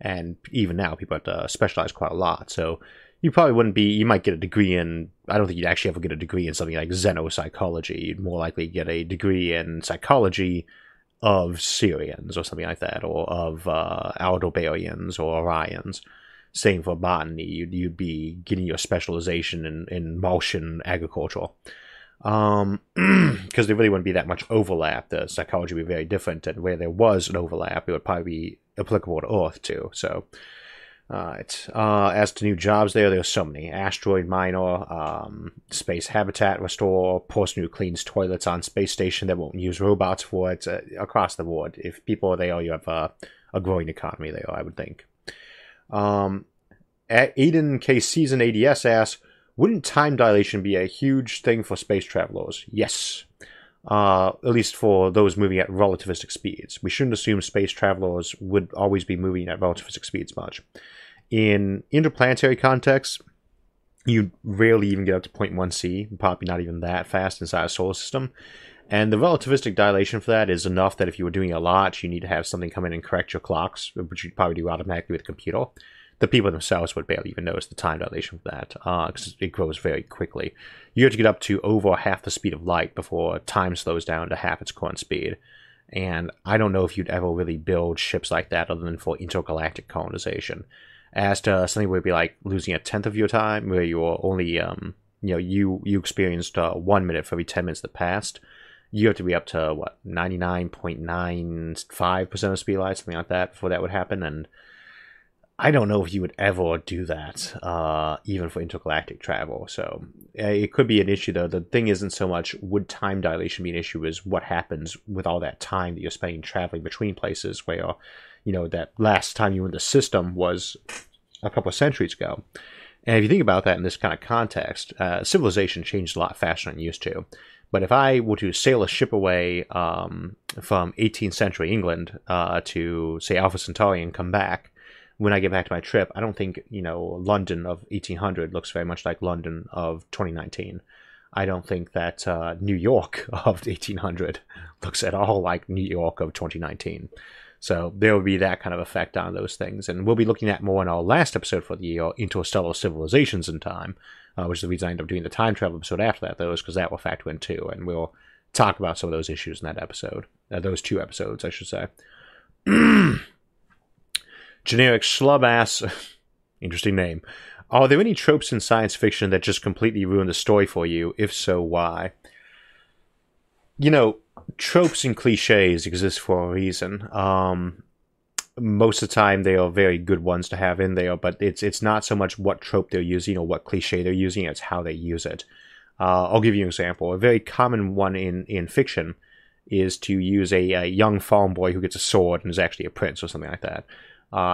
And even now, people have to specialize quite a lot. So you probably wouldn't be, you might get a degree in, I don't think you'd actually ever get a degree in something like xenopsychology. You'd more likely get a degree in psychology of Syrians or something like that, or of Aldobarians or Orions. Same for botany, you'd be getting your specialization in Martian agriculture. Because there really wouldn't be that much overlap. The psychology would be very different, and where there was an overlap, it would probably be applicable to Earth, too. So, as to new jobs there's so many. Asteroid miner, space habitat restore, person who cleans toilets on space station that won't use robots for it, across the board. If people are there, you have a growing economy there, I would think. Aiden K. Season ADS asks, wouldn't time dilation be a huge thing for space travelers? Yes. At least for those moving at relativistic speeds. We shouldn't assume space travelers would always be moving at relativistic speeds much. In interplanetary contexts, you rarely even get up to 0.1c, probably not even that fast inside a solar system. And the relativistic dilation for that is enough that if you were doing a lot, you need to have something come in and correct your clocks, which you'd probably do automatically with a computer. The people themselves would barely even notice the time dilation for that, because it grows very quickly. You have to get up to over half the speed of light before time slows down to half its current speed. And I don't know if you'd ever really build ships like that other than for intergalactic colonization. As to something where it'd be like losing a tenth of your time, where you're only, you know, you experienced 1 minute for every 10 minutes that passed. You have to be up to, what, 99.95% of speed light, something like that, before that would happen. And I don't know if you would ever do that, even for intergalactic travel. So it could be an issue, though. The thing isn't so much would time dilation be an issue as what happens with all that time that you're spending traveling between places where, you know, that last time you were in the system was a couple of centuries ago. And if you think about that in this kind of context, civilization changed a lot faster than it used to. But if I were to sail a ship away from 18th century England to, say, Alpha Centauri and come back, when I get back to my trip, I don't think, you know, London of 1800 looks very much like London of 2019. I don't think that New York of 1800 looks at all like New York of 2019. So there will be that kind of effect on those things. And we'll be looking at more in our last episode for the year, Interstellar Civilizations in Time. Which is the reason I ended up doing the time travel episode after that, though, is because that will factor in too, and we'll talk about some of those issues in that episode. Those two episodes, I should say. Generic Schlub asks, interesting name, are there any tropes in science fiction that just completely ruin the story for you? If so, why? You know, tropes and cliches exist for a reason. Most of the time, they are very good ones to have in there, but it's not so much what trope they're using or what cliche they're using, it's how they use it. I'll give you an example. A very common one in fiction is to use a young farm boy who gets a sword and is actually a prince or something like that.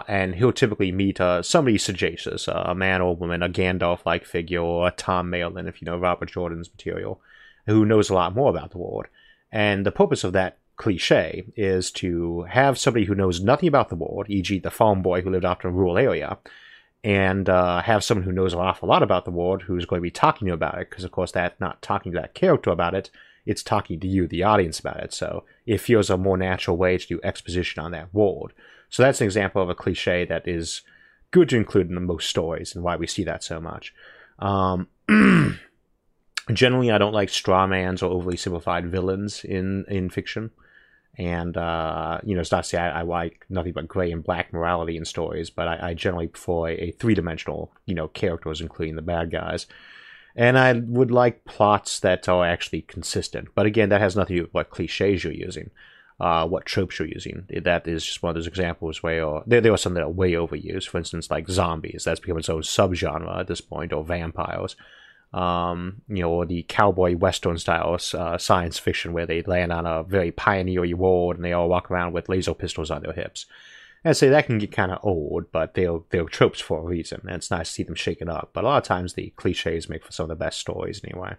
And he'll typically meet somebody sagacious, a man or woman, a Gandalf-like figure, or a Tom Maitland, if you know Robert Jordan's material, who knows a lot more about the world. And the purpose of that cliche is to have somebody who knows nothing about the world, e.g. the farm boy who lived out in a rural area, and have someone who knows an awful lot about the world who's going to be talking to you about it, because of course that's not talking to that character about it, it's talking to you, the audience, about it. So it feels a more natural way to do exposition on that world. So that's an example of a cliche that is good to include in the most stories and why we see that so much. Generally, I don't like strawmans or overly simplified villains in fiction. And, you know, it's not to say I like nothing but gray and black morality in stories, but I generally prefer a three-dimensional, you know, characters, including the bad guys. And I would like plots that are actually consistent. But again, that has nothing to do with what cliches you're using, what tropes you're using. That is just one of those examples where there are some that are way overused. For instance, like zombies. That's become its own subgenre at this point, or vampires. the cowboy western style science fiction where they land on a very pioneer world and they all walk around with laser pistols on their hips. And so that can get kind of old, but they're tropes for a reason, and it's nice to see them shaken up. But a lot of times the cliches make for some of the best stories anyway.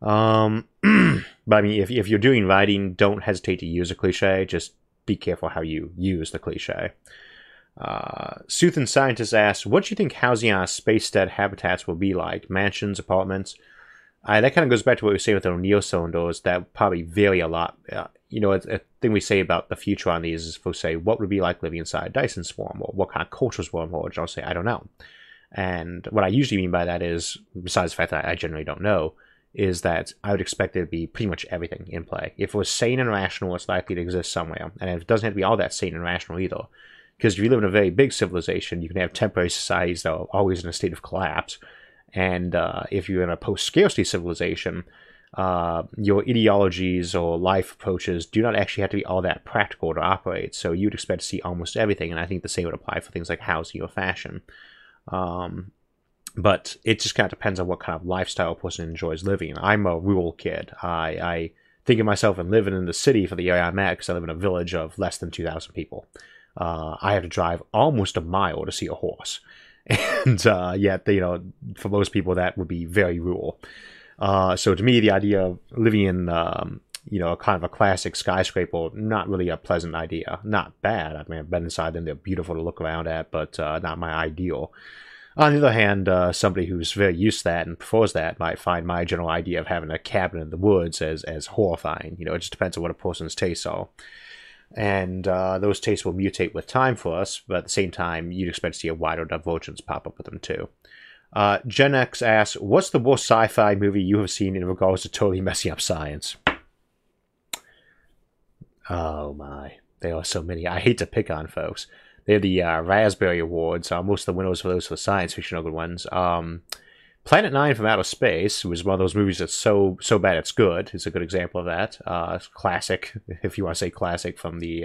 But I mean, if you're doing writing, don't hesitate to use a cliche. Just be careful how you use the cliche. Suthan Scientist asks, what do you think housing on spacestead habitats will be like? Mansions, apartments? That kind of goes back to what we were saying with the O'Neill cylinders. That probably vary a lot. A thing we say about the future on these is, we'll say, what would it be like living inside a Dyson Swarm? Or what kind of cultures will emerge? I'll say, I don't know. And what I usually mean by that is, besides the fact that I generally don't know, is that I would expect there to be pretty much everything in play. If it was sane and rational, it's likely to exist somewhere. And it doesn't have to be all that sane and rational either. Because if you live in a very big civilization, you can have temporary societies that are always in a state of collapse. And if you're in a post-scarcity civilization, your ideologies or life approaches do not actually have to be all that practical to operate. So you'd expect to see almost everything, and I think the same would apply for things like housing or fashion. But it just kind of depends on what kind of lifestyle a person enjoys living. I'm a rural kid. I think of myself and living in the city for the area I'm at because I live in a village of less than 2,000 people. I have to drive almost a mile to see a horse. And yet, for most people, that would be very rural. So to me, the idea of living in, kind of a classic skyscraper, not really a pleasant idea. Not bad. I mean, I've been inside them. They're beautiful to look around at, but not my ideal. On the other hand, somebody who's very used to that and prefers that might find my general idea of having a cabin in the woods as horrifying. It just depends on what a person's tastes are. And those tastes will mutate with time for us, but at the same time, you'd expect to see a wider divergence pop up with them too. Gen X asks, what's the worst sci-fi movie you have seen in regards to totally messing up science? Oh my, there are so many. I hate to pick on folks. They're the Raspberry Awards. Most of the winners for those are the science fiction good ones. Planet 9 from Outer Space was one of those movies that's so bad it's good. It's a good example of that. It's classic, if you want to say classic, from the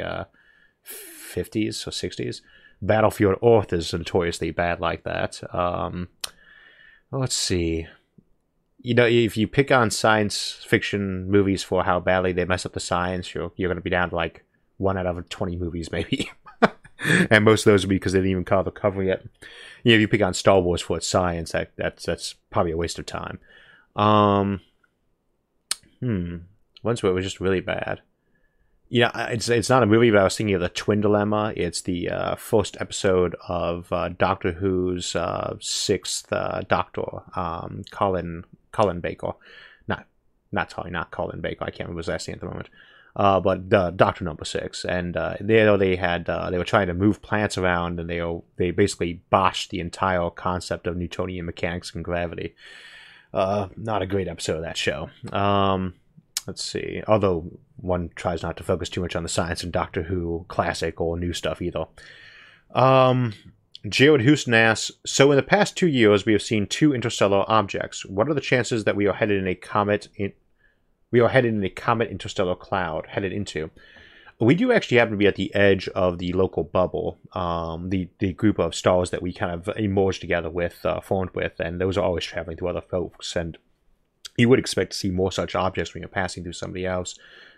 50s or 60s. Battlefield Earth is notoriously bad like that. Let's see. If you pick on science fiction movies for how badly they mess up the science, you're going to be down to like 1 out of 20 movies maybe. And most of those would be because they didn't even cover yet. If you pick on Star Wars for its science, that's probably a waste of time. Ones where it was just really bad. It's not a movie, but I was thinking of The Twin Dilemma. It's the first episode of Doctor Who's sixth Doctor, Colin Baker. Not Colin Baker. I can't remember his last name at the moment. But Doctor Number 6, and they were trying to move plants around, and they basically botched the entire concept of Newtonian mechanics and gravity. Not a great episode of that show. Let's see. Although one tries not to focus too much on the science in Doctor Who classic or new stuff either. Jared Houston asks, so in the past 2 years, we have seen 2 interstellar objects. What are the chances that we are headed in a comet? We are headed in a comet interstellar cloud, headed into. We do actually happen to be at the edge of the local bubble, the group of stars that we kind of emerged together with, formed with, and those are always traveling through other folks. And you would expect to see more such objects when you're passing through somebody else.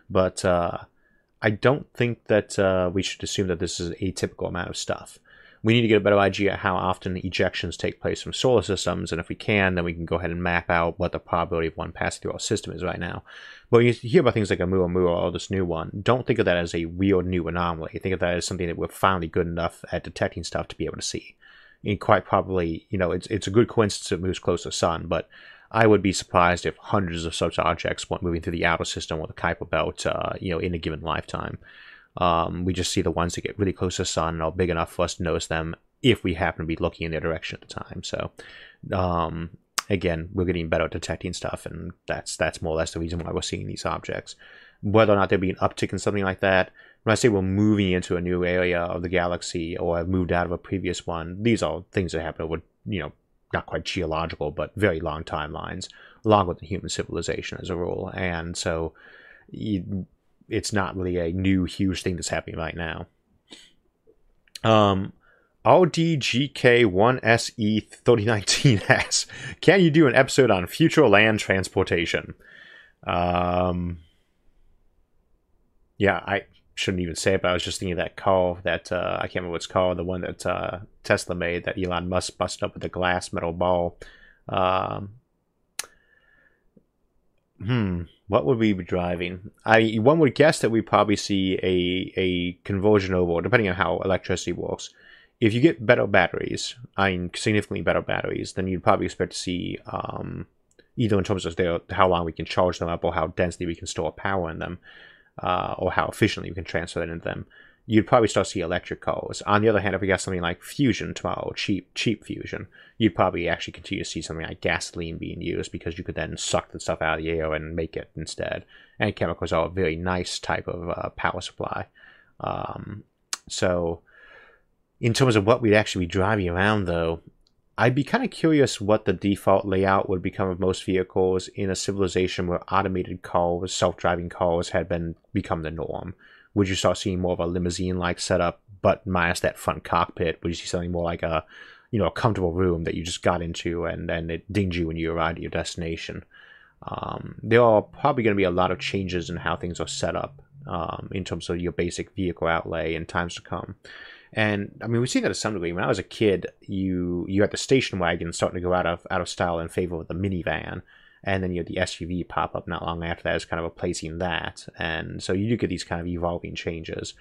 But I don't think that we should assume that this is an atypical amount of stuff. We need to get a better idea of how often ejections take place from solar systems, and if we can, then we can go ahead and map out what the probability of one passing through our system is right now. But when you hear about things like a Oumuamua or this new one, don't think of that as a weird new anomaly. Think of that as something that we're finally good enough at detecting stuff to be able to see. And quite probably, it's a good coincidence it moves close to the sun, but I would be surprised if hundreds of such objects went moving through the outer system or the Kuiper Belt, in a given lifetime. We just see the ones that get really close to the sun and are big enough for us to notice them if we happen to be looking in their direction at the time. So, again, we're getting better at detecting stuff, and that's more or less the reason why we're seeing these objects. Whether or not there'll be an uptick in something like that, when I say we're moving into a new area of the galaxy or have moved out of a previous one, these are things that happen over, not quite geological, but very long timelines, longer than human civilization as a rule. And so it's not really a new, huge thing that's happening right now. ODGK1SE3019 asks, can you do an episode on future land transportation? Yeah, I shouldn't even say it, but I was just thinking of that car that, I can't remember what it's called, the one that Tesla made that Elon Musk busted up with a glass metal ball. What would we be driving? One would guess that we probably see a conversion over, depending on how electricity works. If you get better batteries, significantly better batteries, then you'd probably expect to see, either in terms of how long we can charge them up, or how densely we can store power in them, or how efficiently we can transfer it into them, you'd probably start to see electric cars. On the other hand, if we got something like fusion tomorrow, cheap fusion, you'd probably actually continue to see something like gasoline being used, because you could then suck the stuff out of the air and make it instead. And chemicals are a very nice type of power supply. So in terms of what we'd actually be driving around, though, I'd be kind of curious what the default layout would become of most vehicles in a civilization where automated cars, self-driving cars, had become the norm. Would you start seeing more of a limousine-like setup, but minus that front cockpit? Would you see something more like a comfortable room that you just got into and then it dinged you when you arrived at your destination? There are probably going to be a lot of changes in how things are set up in terms of your basic vehicle outlay in times to come. And I mean, we see that to some degree. When I was a kid, you had the station wagon starting to go out of style in favor of the minivan. And then you had the SUV pop up not long after that as kind of replacing that. And so you do get these kind of evolving changes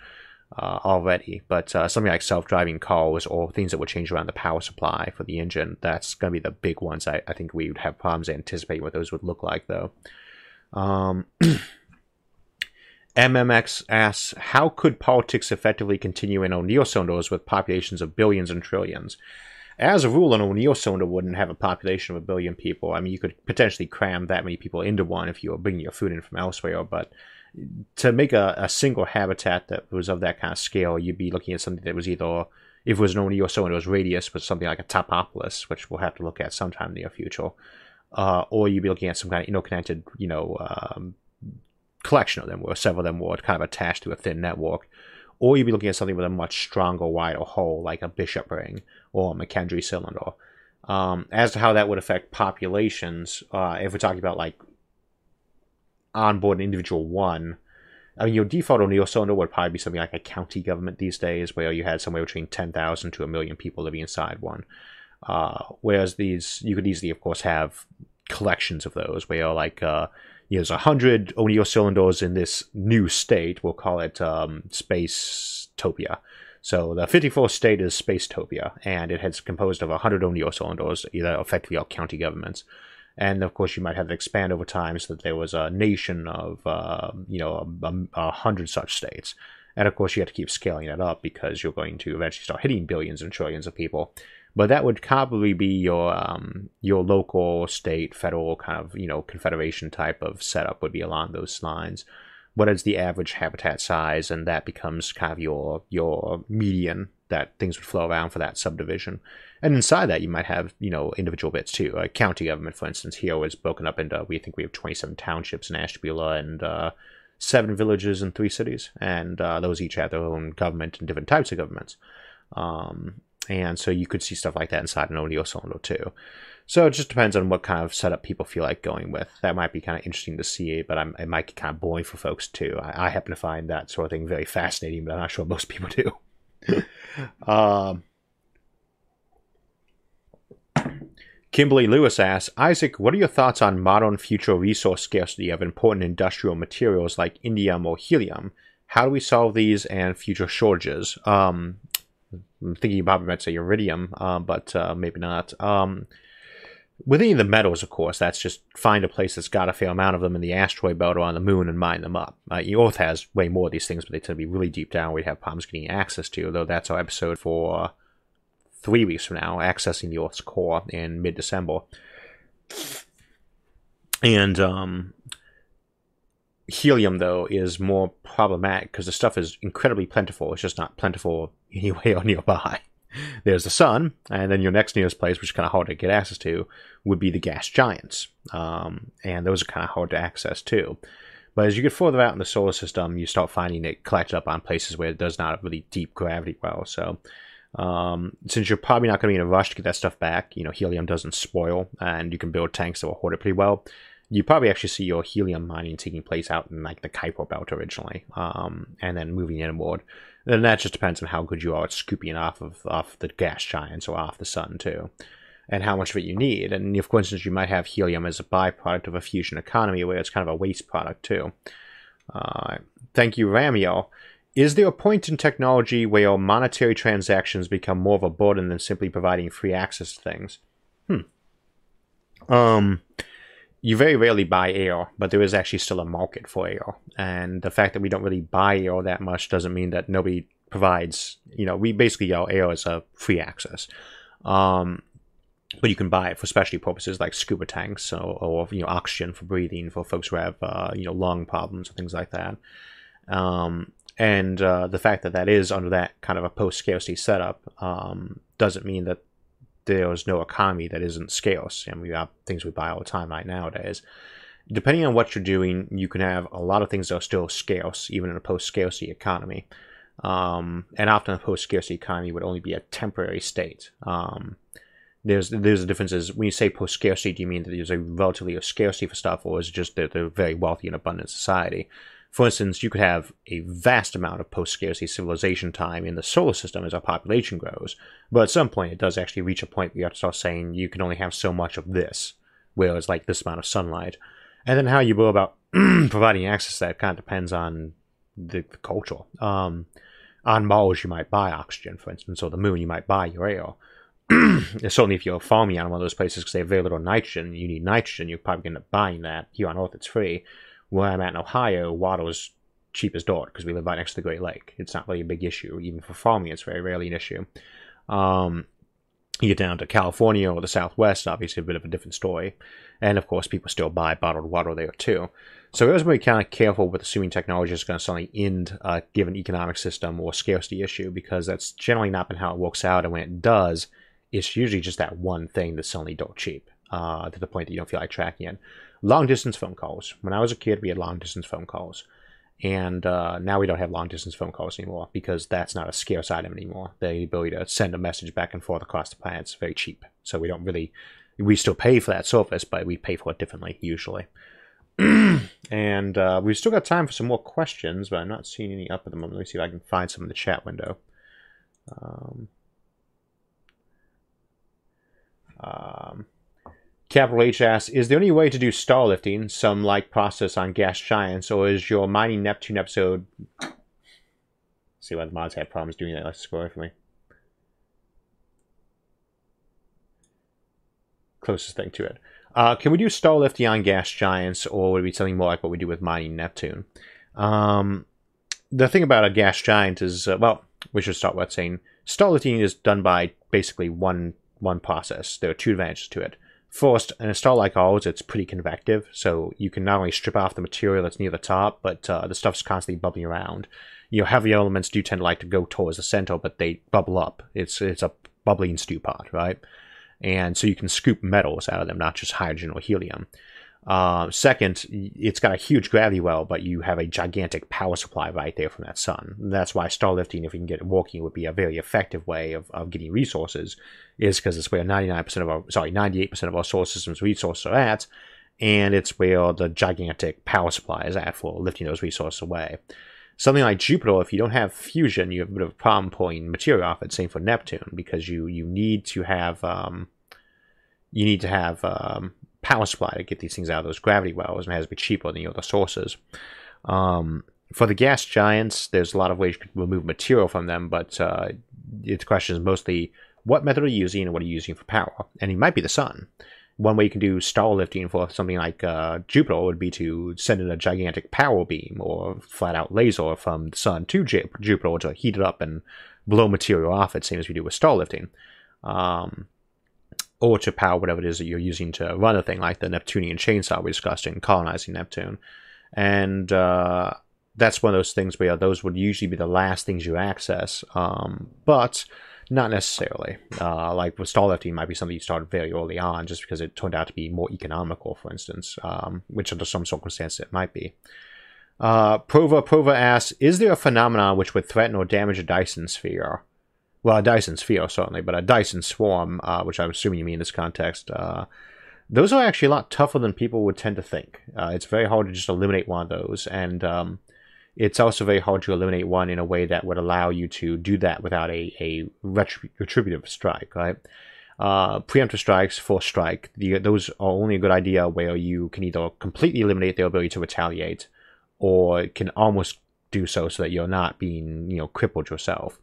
already. But something like self-driving cars or things that would change around the power supply for the engine, that's going to be the big ones. I think we would have problems anticipating what those would look like, though. MMX asks, how could politics effectively continue in O'Neill cylinders with populations of billions and trillions? As a rule, an O'Neill cylinder wouldn't have a population of a billion people. I mean, you could potentially cram that many people into one if you were bringing your food in from elsewhere, but to make a single habitat that was of that kind of scale, you'd be looking at something that was either, if it was an O'Neill cylinder, it was radius, but something like a Topopolis, which we'll have to look at sometime in the near future, or you'd be looking at some kind of interconnected, collection of them, where several of them were kind of attached to a thin network. Or you'd be looking at something with a much stronger, wider hull, like a Bishop Ring or a McKendree cylinder. As to how that would affect populations, if we're talking about like onboard an individual one, I mean, your default O'Neill cylinder would probably be something like a county government these days, where you had somewhere between 10,000 to 1 million people living inside one. Whereas these, you could easily, of course, have collections of those, where you're like, there's 100 O'Neill cylinders in this new state. We'll call it Spacetopia. So the 54th state is Spacetopia, and it is composed of 100 O'Neill cylinders, either effectively all county governments. And of course, you might have to expand over time so that there was a nation of 100 such states. And of course, you have to keep scaling it up because you're going to eventually start hitting billions and trillions of people. But that would probably be your local, state, federal kind of, confederation type of setup would be along those lines. What is the average habitat size? And that becomes kind of your median that things would flow around for that subdivision. And inside that, you might have, individual bits too. Like county government, for instance, here is broken up into, we think we have 27 townships in Ashtabula and 7 villages and 3 cities. And those each have their own government and different types of governments. And so you could see stuff like that inside an O'Neill cylinder too. So it just depends on what kind of setup people feel like going with. That might be kind of interesting to see, but it might get kind of boring for folks too. I happen to find that sort of thing very fascinating, but I'm not sure most people do. Kimberly Lewis asks, Isaac, what are your thoughts on modern future resource scarcity of important industrial materials like indium or helium? How do we solve these and future shortages? I'm thinking you probably might say iridium, but maybe not. With any of the metals, of course, that's just find a place that's got a fair amount of them in the asteroid belt or on the moon and mine them up. Earth has way more of these things, but they tend to be really deep down where you have problems getting access to, though that's our episode for 3 weeks from now, accessing the Earth's core in mid-December. And helium, though, is more problematic because the stuff is incredibly plentiful. It's just not plentiful anywhere nearby. There's the sun, and then your next nearest place, which is kind of hard to get access to, would be the gas giants. And those are kind of hard to access too. But as you get further out in the solar system, you start finding it collected up on places where it does not have really deep gravity well. So Since you're probably not going to be in a rush to get that stuff back, you know, helium doesn't spoil, and you can build tanks that will hoard it pretty well. You probably actually see your helium mining taking place out in, like, the Kuiper Belt originally, and then moving inward. And that just depends on how good you are at scooping off the gas giants or off the sun, too, and how much of it you need. And, if, for instance, you might have helium as a byproduct of a fusion economy where it's kind of a waste product, too. Thank you, Ramiel. Is there a point in technology where monetary transactions become more of a burden than simply providing free access to things? You very rarely buy air, but there is actually still a market for air. And the fact that we don't really buy air that much doesn't mean that nobody provides, you know, we basically, our air is a free access. But you can buy it for specialty purposes like scuba tanks or you know, oxygen for breathing for folks who have, you know, lung problems or things like that. And the fact that that is under that kind of a post-scarcity setup doesn't mean that there's no economy that isn't scarce, and we have things we buy all the time right nowadays. Depending on what you're doing, you can have a lot of things that are still scarce, even in a post-scarcity economy. And often a post-scarcity economy would only be a temporary state. There's a difference is when you say post-scarcity, do you mean that there's a relatively scarcity for stuff, or is it just that they're very wealthy and abundant society? For instance, you could have a vast amount of post-scarcity civilization time in the solar system as our population grows, but at some point it does actually reach a point where you have to start saying you can only have so much of this, whereas like this amount of sunlight. And then how you go about providing access to that kind of depends on the culture. On Mars, you might buy oxygen, for instance, or the moon, you might buy your air. Certainly if you're farming on one of those places because they have very little nitrogen, you need nitrogen, you're probably going to end up buying that. Here on Earth, it's free. Where I'm at in Ohio, water is cheap as dirt because we live right next to the Great Lake. It's not really a big issue. Even for farming, it's very rarely an issue. You get down to California or the Southwest, obviously a bit of a different story. And, of course, people still buy bottled water there, too. So it was really kind of careful with assuming technology is going to suddenly end a given economic system or scarcity issue, because that's generally not been how it works out. And when it does, it's usually just that one thing that's suddenly dirt cheap, to the point that you don't feel like tracking it. Long-distance phone calls. When I was a kid, we had long-distance phone calls. And now we don't have long-distance phone calls anymore because that's not a scarce item anymore. The ability to send a message back and forth across the planet is very cheap. So we don't really... We still pay for that service, but we pay for it differently, usually. And we've still got time for some more questions, but I'm not seeing any up at the moment. Let me see if I can find some in the chat window. Capital H asks, is there any way to do starlifting, some like process on gas giants, or is your Mining Neptune episode... Let's see why the mods had problems doing that. Let's scroll away from me. Closest thing to it. Can we do starlifting on gas giants, or would it be something more like what we do with Mining Neptune? The thing about a gas giant is, well, we should start with saying starlifting is done by basically one process. There are two advantages to it. First, in a star like ours, it's pretty convective, so you can not only strip off the material that's near the top, but the stuff's constantly bubbling around. You know, heavy elements do tend to like to go towards the center, but they bubble up. It's a bubbling stew pot, right? And so you can scoop metals out of them, not just hydrogen or helium. Second, it's got a huge gravity well, but you have a gigantic power supply right there from that sun. That's why starlifting, if you can get it working, would be a very effective way of getting resources, is because it's where 98% of our solar system's resources are at, and it's where the gigantic power supply is at for lifting those resources away. Something like Jupiter, if you don't have fusion, you have a bit of a problem pulling material off it. Same for Neptune, because you need to have power supply to get these things out of those gravity wells, and it has to be cheaper than the other sources. For the gas giants, there's a lot of ways you can remove material from them, but the question is mostly what method are you using and what are you using for power? And it might be the sun. One way you can do starlifting for something like Jupiter would be to send in a gigantic power beam or flat-out laser from the sun to Jupiter to heat it up and blow material off it, same as we do with starlifting. Or to power whatever it is that you're using to run a thing, like the Neptunian chainsaw we discussed in colonizing Neptune. And that's one of those things where those would usually be the last things you access, but not necessarily. Like with starlifting, might be something you started very early on just because it turned out to be more economical, for instance, which under some circumstances it might be. Prova asks, is there a phenomenon which would threaten or damage a Dyson sphere? well, a Dyson Sphere, certainly, but a Dyson Swarm, which I'm assuming you mean in this context, those are actually a lot tougher than people would tend to think. It's very hard to just eliminate one of those, and it's also very hard to eliminate one in a way that would allow you to do that without a retributive strike, right? Preemptive strikes, force strike, those are only a good idea where you can either completely eliminate their ability to retaliate, or can almost do so that you're not being, you know, crippled yourself.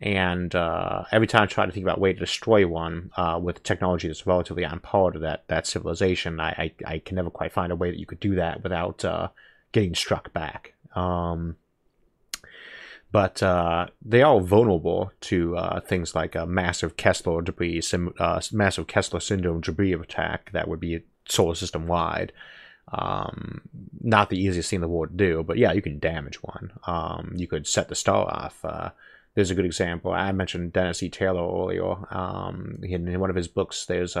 And every time I try to think about a way to destroy one with technology that's relatively on par to that civilization, I can never quite find a way that you could do that without getting struck back. But they are vulnerable to things like a massive Kessler debris, massive Kessler syndrome debris attack that would be solar system wide. Not the easiest thing in the world to do, but yeah, you can damage one. You could set the star off. There's a good example. I mentioned Dennis Taylor earlier. In one of his books, there's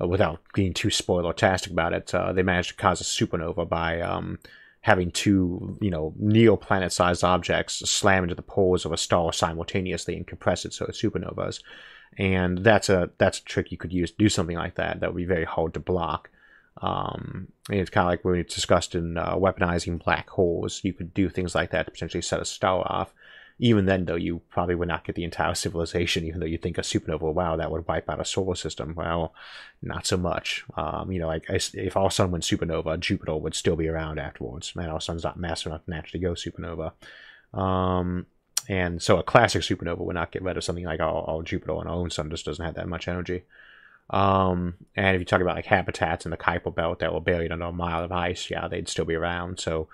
without being too spoiler-tastic about it, they managed to cause a supernova by having two, you know, neoplanet-sized objects slam into the poles of a star simultaneously and compress it, so it's supernovas. And that's a trick you could use to do something like that. That would be very hard to block. And it's kind of like when we discussed in weaponizing black holes. You could do things like that to potentially set a star off. Even then, though, you probably would not get the entire civilization, even though you think a supernova, wow, that would wipe out a solar system. Well, not so much. You know, like if our sun went supernova, Jupiter would still be around afterwards. Man, our sun's not massive enough to naturally go supernova. And so a classic supernova would not get rid of something like our Jupiter, and our own sun just doesn't have that much energy. And if you talk about like habitats in the Kuiper Belt that were buried under a mile of ice, yeah, they'd still be around. So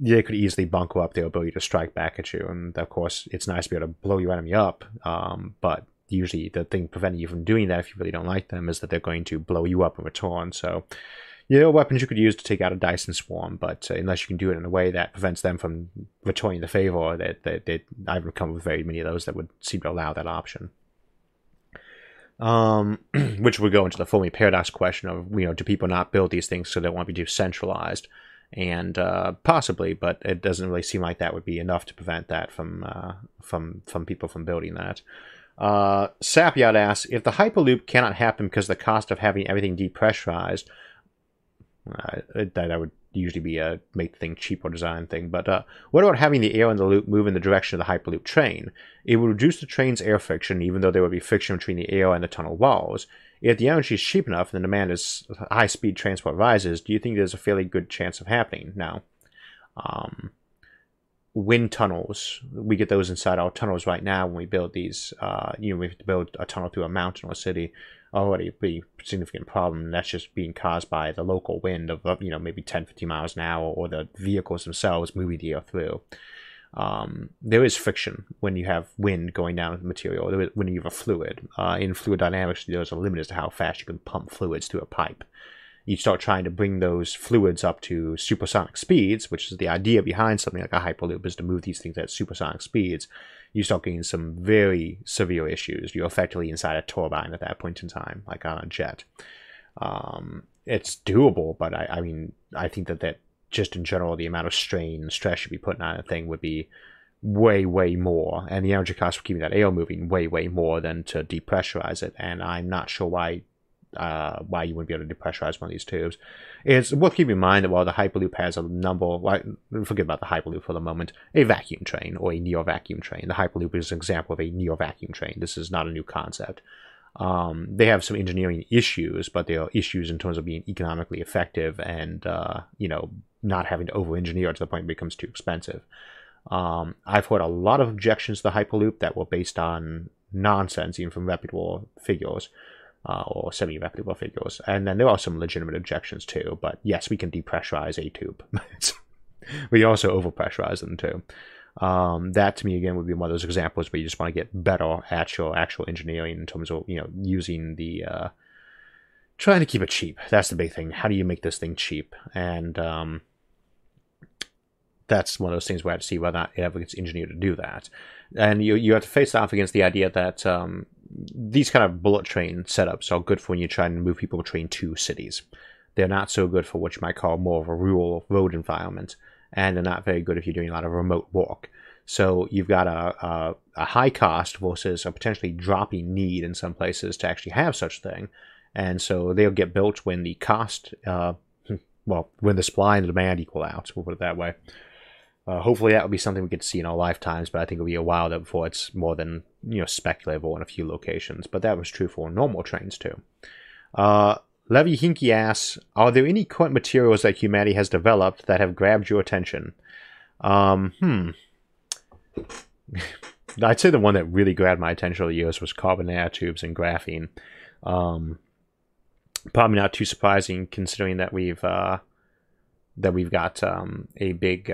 they could easily bunker up their ability to strike back at you. And of course, it's nice to be able to blow your enemy up. But usually the thing preventing you from doing that, if you really don't like them, is that they're going to blow you up in return. So, you know, weapons you could use to take out a Dyson Swarm, but unless you can do it in a way that prevents them from returning the favor, I haven't come up with very many of those that would seem to allow that option. Which would go into the Fermi Paradox question of, you know, do people not build these things so they won't be too centralized? And possibly, but it doesn't really seem like that would be enough to prevent that from people from building that. Sapyat asks, if the Hyperloop cannot happen because of the cost of having everything depressurized, that would usually be a make the thing cheap or design thing, but what about having the air in the loop move in the direction of the Hyperloop train? It would reduce the train's air friction, even though there would be friction between the air and the tunnel walls. If the energy is cheap enough and the demand is high-speed transport rises, do you think there's a fairly good chance of happening? Now, wind tunnels, we get those inside our tunnels right now when we build these, you know, we have to build a tunnel through a mountain or a city, already a pretty significant problem. That's just being caused by the local wind of, you know, maybe 10-15 miles an hour, or the vehicles themselves moving the air through. There is friction when you have wind going down with the material, when you have a fluid. In fluid dynamics, there's a limit as to how fast you can pump fluids through a pipe. You start trying to bring those fluids up to supersonic speeds, which is the idea behind something like a Hyperloop, is to move these things at supersonic speeds. You start getting some very severe issues. You're effectively inside a turbine at that point in time, like on a jet. It's doable, but I mean, I think that just in general, the amount of strain and stress you'd be putting on a thing would be way, way more. And the energy cost for keeping that air moving way, way more than to depressurize it. And I'm not sure why you wouldn't be able to depressurize one of these tubes. It's worth keeping in mind that while the Hyperloop has a number, like, forget about the Hyperloop for the moment, a vacuum train or a neo-vacuum train. The Hyperloop is an example of a neo-vacuum train. This is not a new concept. They have some engineering issues, but they are issues in terms of being economically effective and, you know, not having to over-engineer to the point it becomes too expensive. I've heard a lot of objections to the Hyperloop that were based on nonsense, even from reputable figures. Or semi-reputable figures. And then there are some legitimate objections too, but yes, we can depressurize a tube. We also overpressurize them too. That to me, again, would be one of those examples where you just want to get better at your actual engineering in terms of, you know, using the, trying to keep it cheap. That's the big thing. How do you make this thing cheap? And that's one of those things where I have to see whether or not it ever gets engineered to do that. And you have to face off against the idea that these kind of bullet train setups are good for when you're trying to move people between two cities. They're not so good for what you might call more of a rural road environment, and they're not very good if you're doing a lot of remote work. So you've got a high cost versus a potentially dropping need in some places to actually have such thing. And so they'll get built when the cost, well, when the supply and the demand equal out, we'll put it that way. Hopefully that will be something we get to see in our lifetimes, but I think it'll be a while before it's more than, you know, speculable in a few locations. But that was true for normal trains too. Levy Hinky asks, are there any current materials that humanity has developed that have grabbed your attention? I'd say the one that really grabbed my attention over the years was carbon nanotubes and graphene. Probably not too surprising considering that we've got a big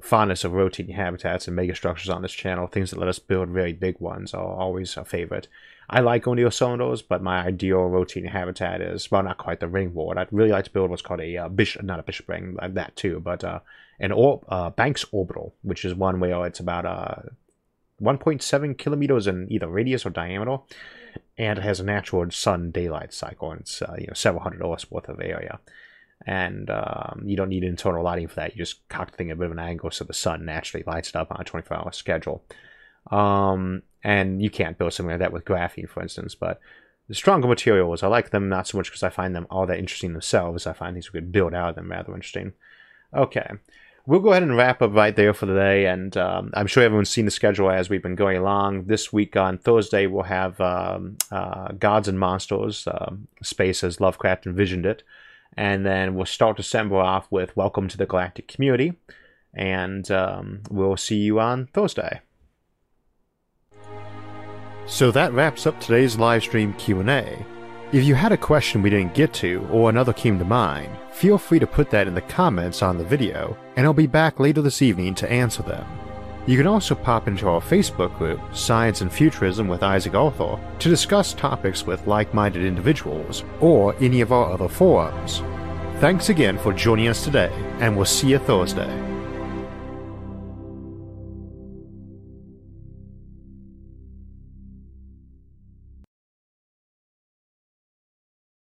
fondness of rotating habitats and megastructures on this channel. Things that let us build very big ones are always a favorite. I like O'Neill cylinders, but my ideal rotating habitat is, well, not quite the ring board. I'd really like to build what's called a bishop, not a bishop ring, that too, but an Banks orbital, which is one where it's about 1.7 kilometers in either radius or diameter, and it has a natural sun daylight cycle, and it's several hundred Earths worth of area. And you don't need internal lighting for that. You just cock the thing at a bit of an angle so the sun naturally lights it up on a 24-hour schedule. And you can't build something like that with graphene, for instance. But the stronger materials, I like them not so much because I find them all that interesting themselves. I find things we could build out of them rather interesting. Okay. We'll go ahead and wrap up right there for the day. And I'm sure everyone's seen the schedule as we've been going along. This week on Thursday, we'll have Gods and Monsters, Space as Lovecraft envisioned it. And then we'll start December off with Welcome to the Galactic Community. And we'll see you on Thursday. So that wraps up today's live stream Q&A. If you had a question we didn't get to or another came to mind, feel free to put that in the comments on the video, and I'll be back later this evening to answer them. You can also pop into our Facebook group, Science and Futurism with Isaac Arthur, to discuss topics with like-minded individuals or any of our other forums. Thanks again for joining us today, and we'll see you Thursday.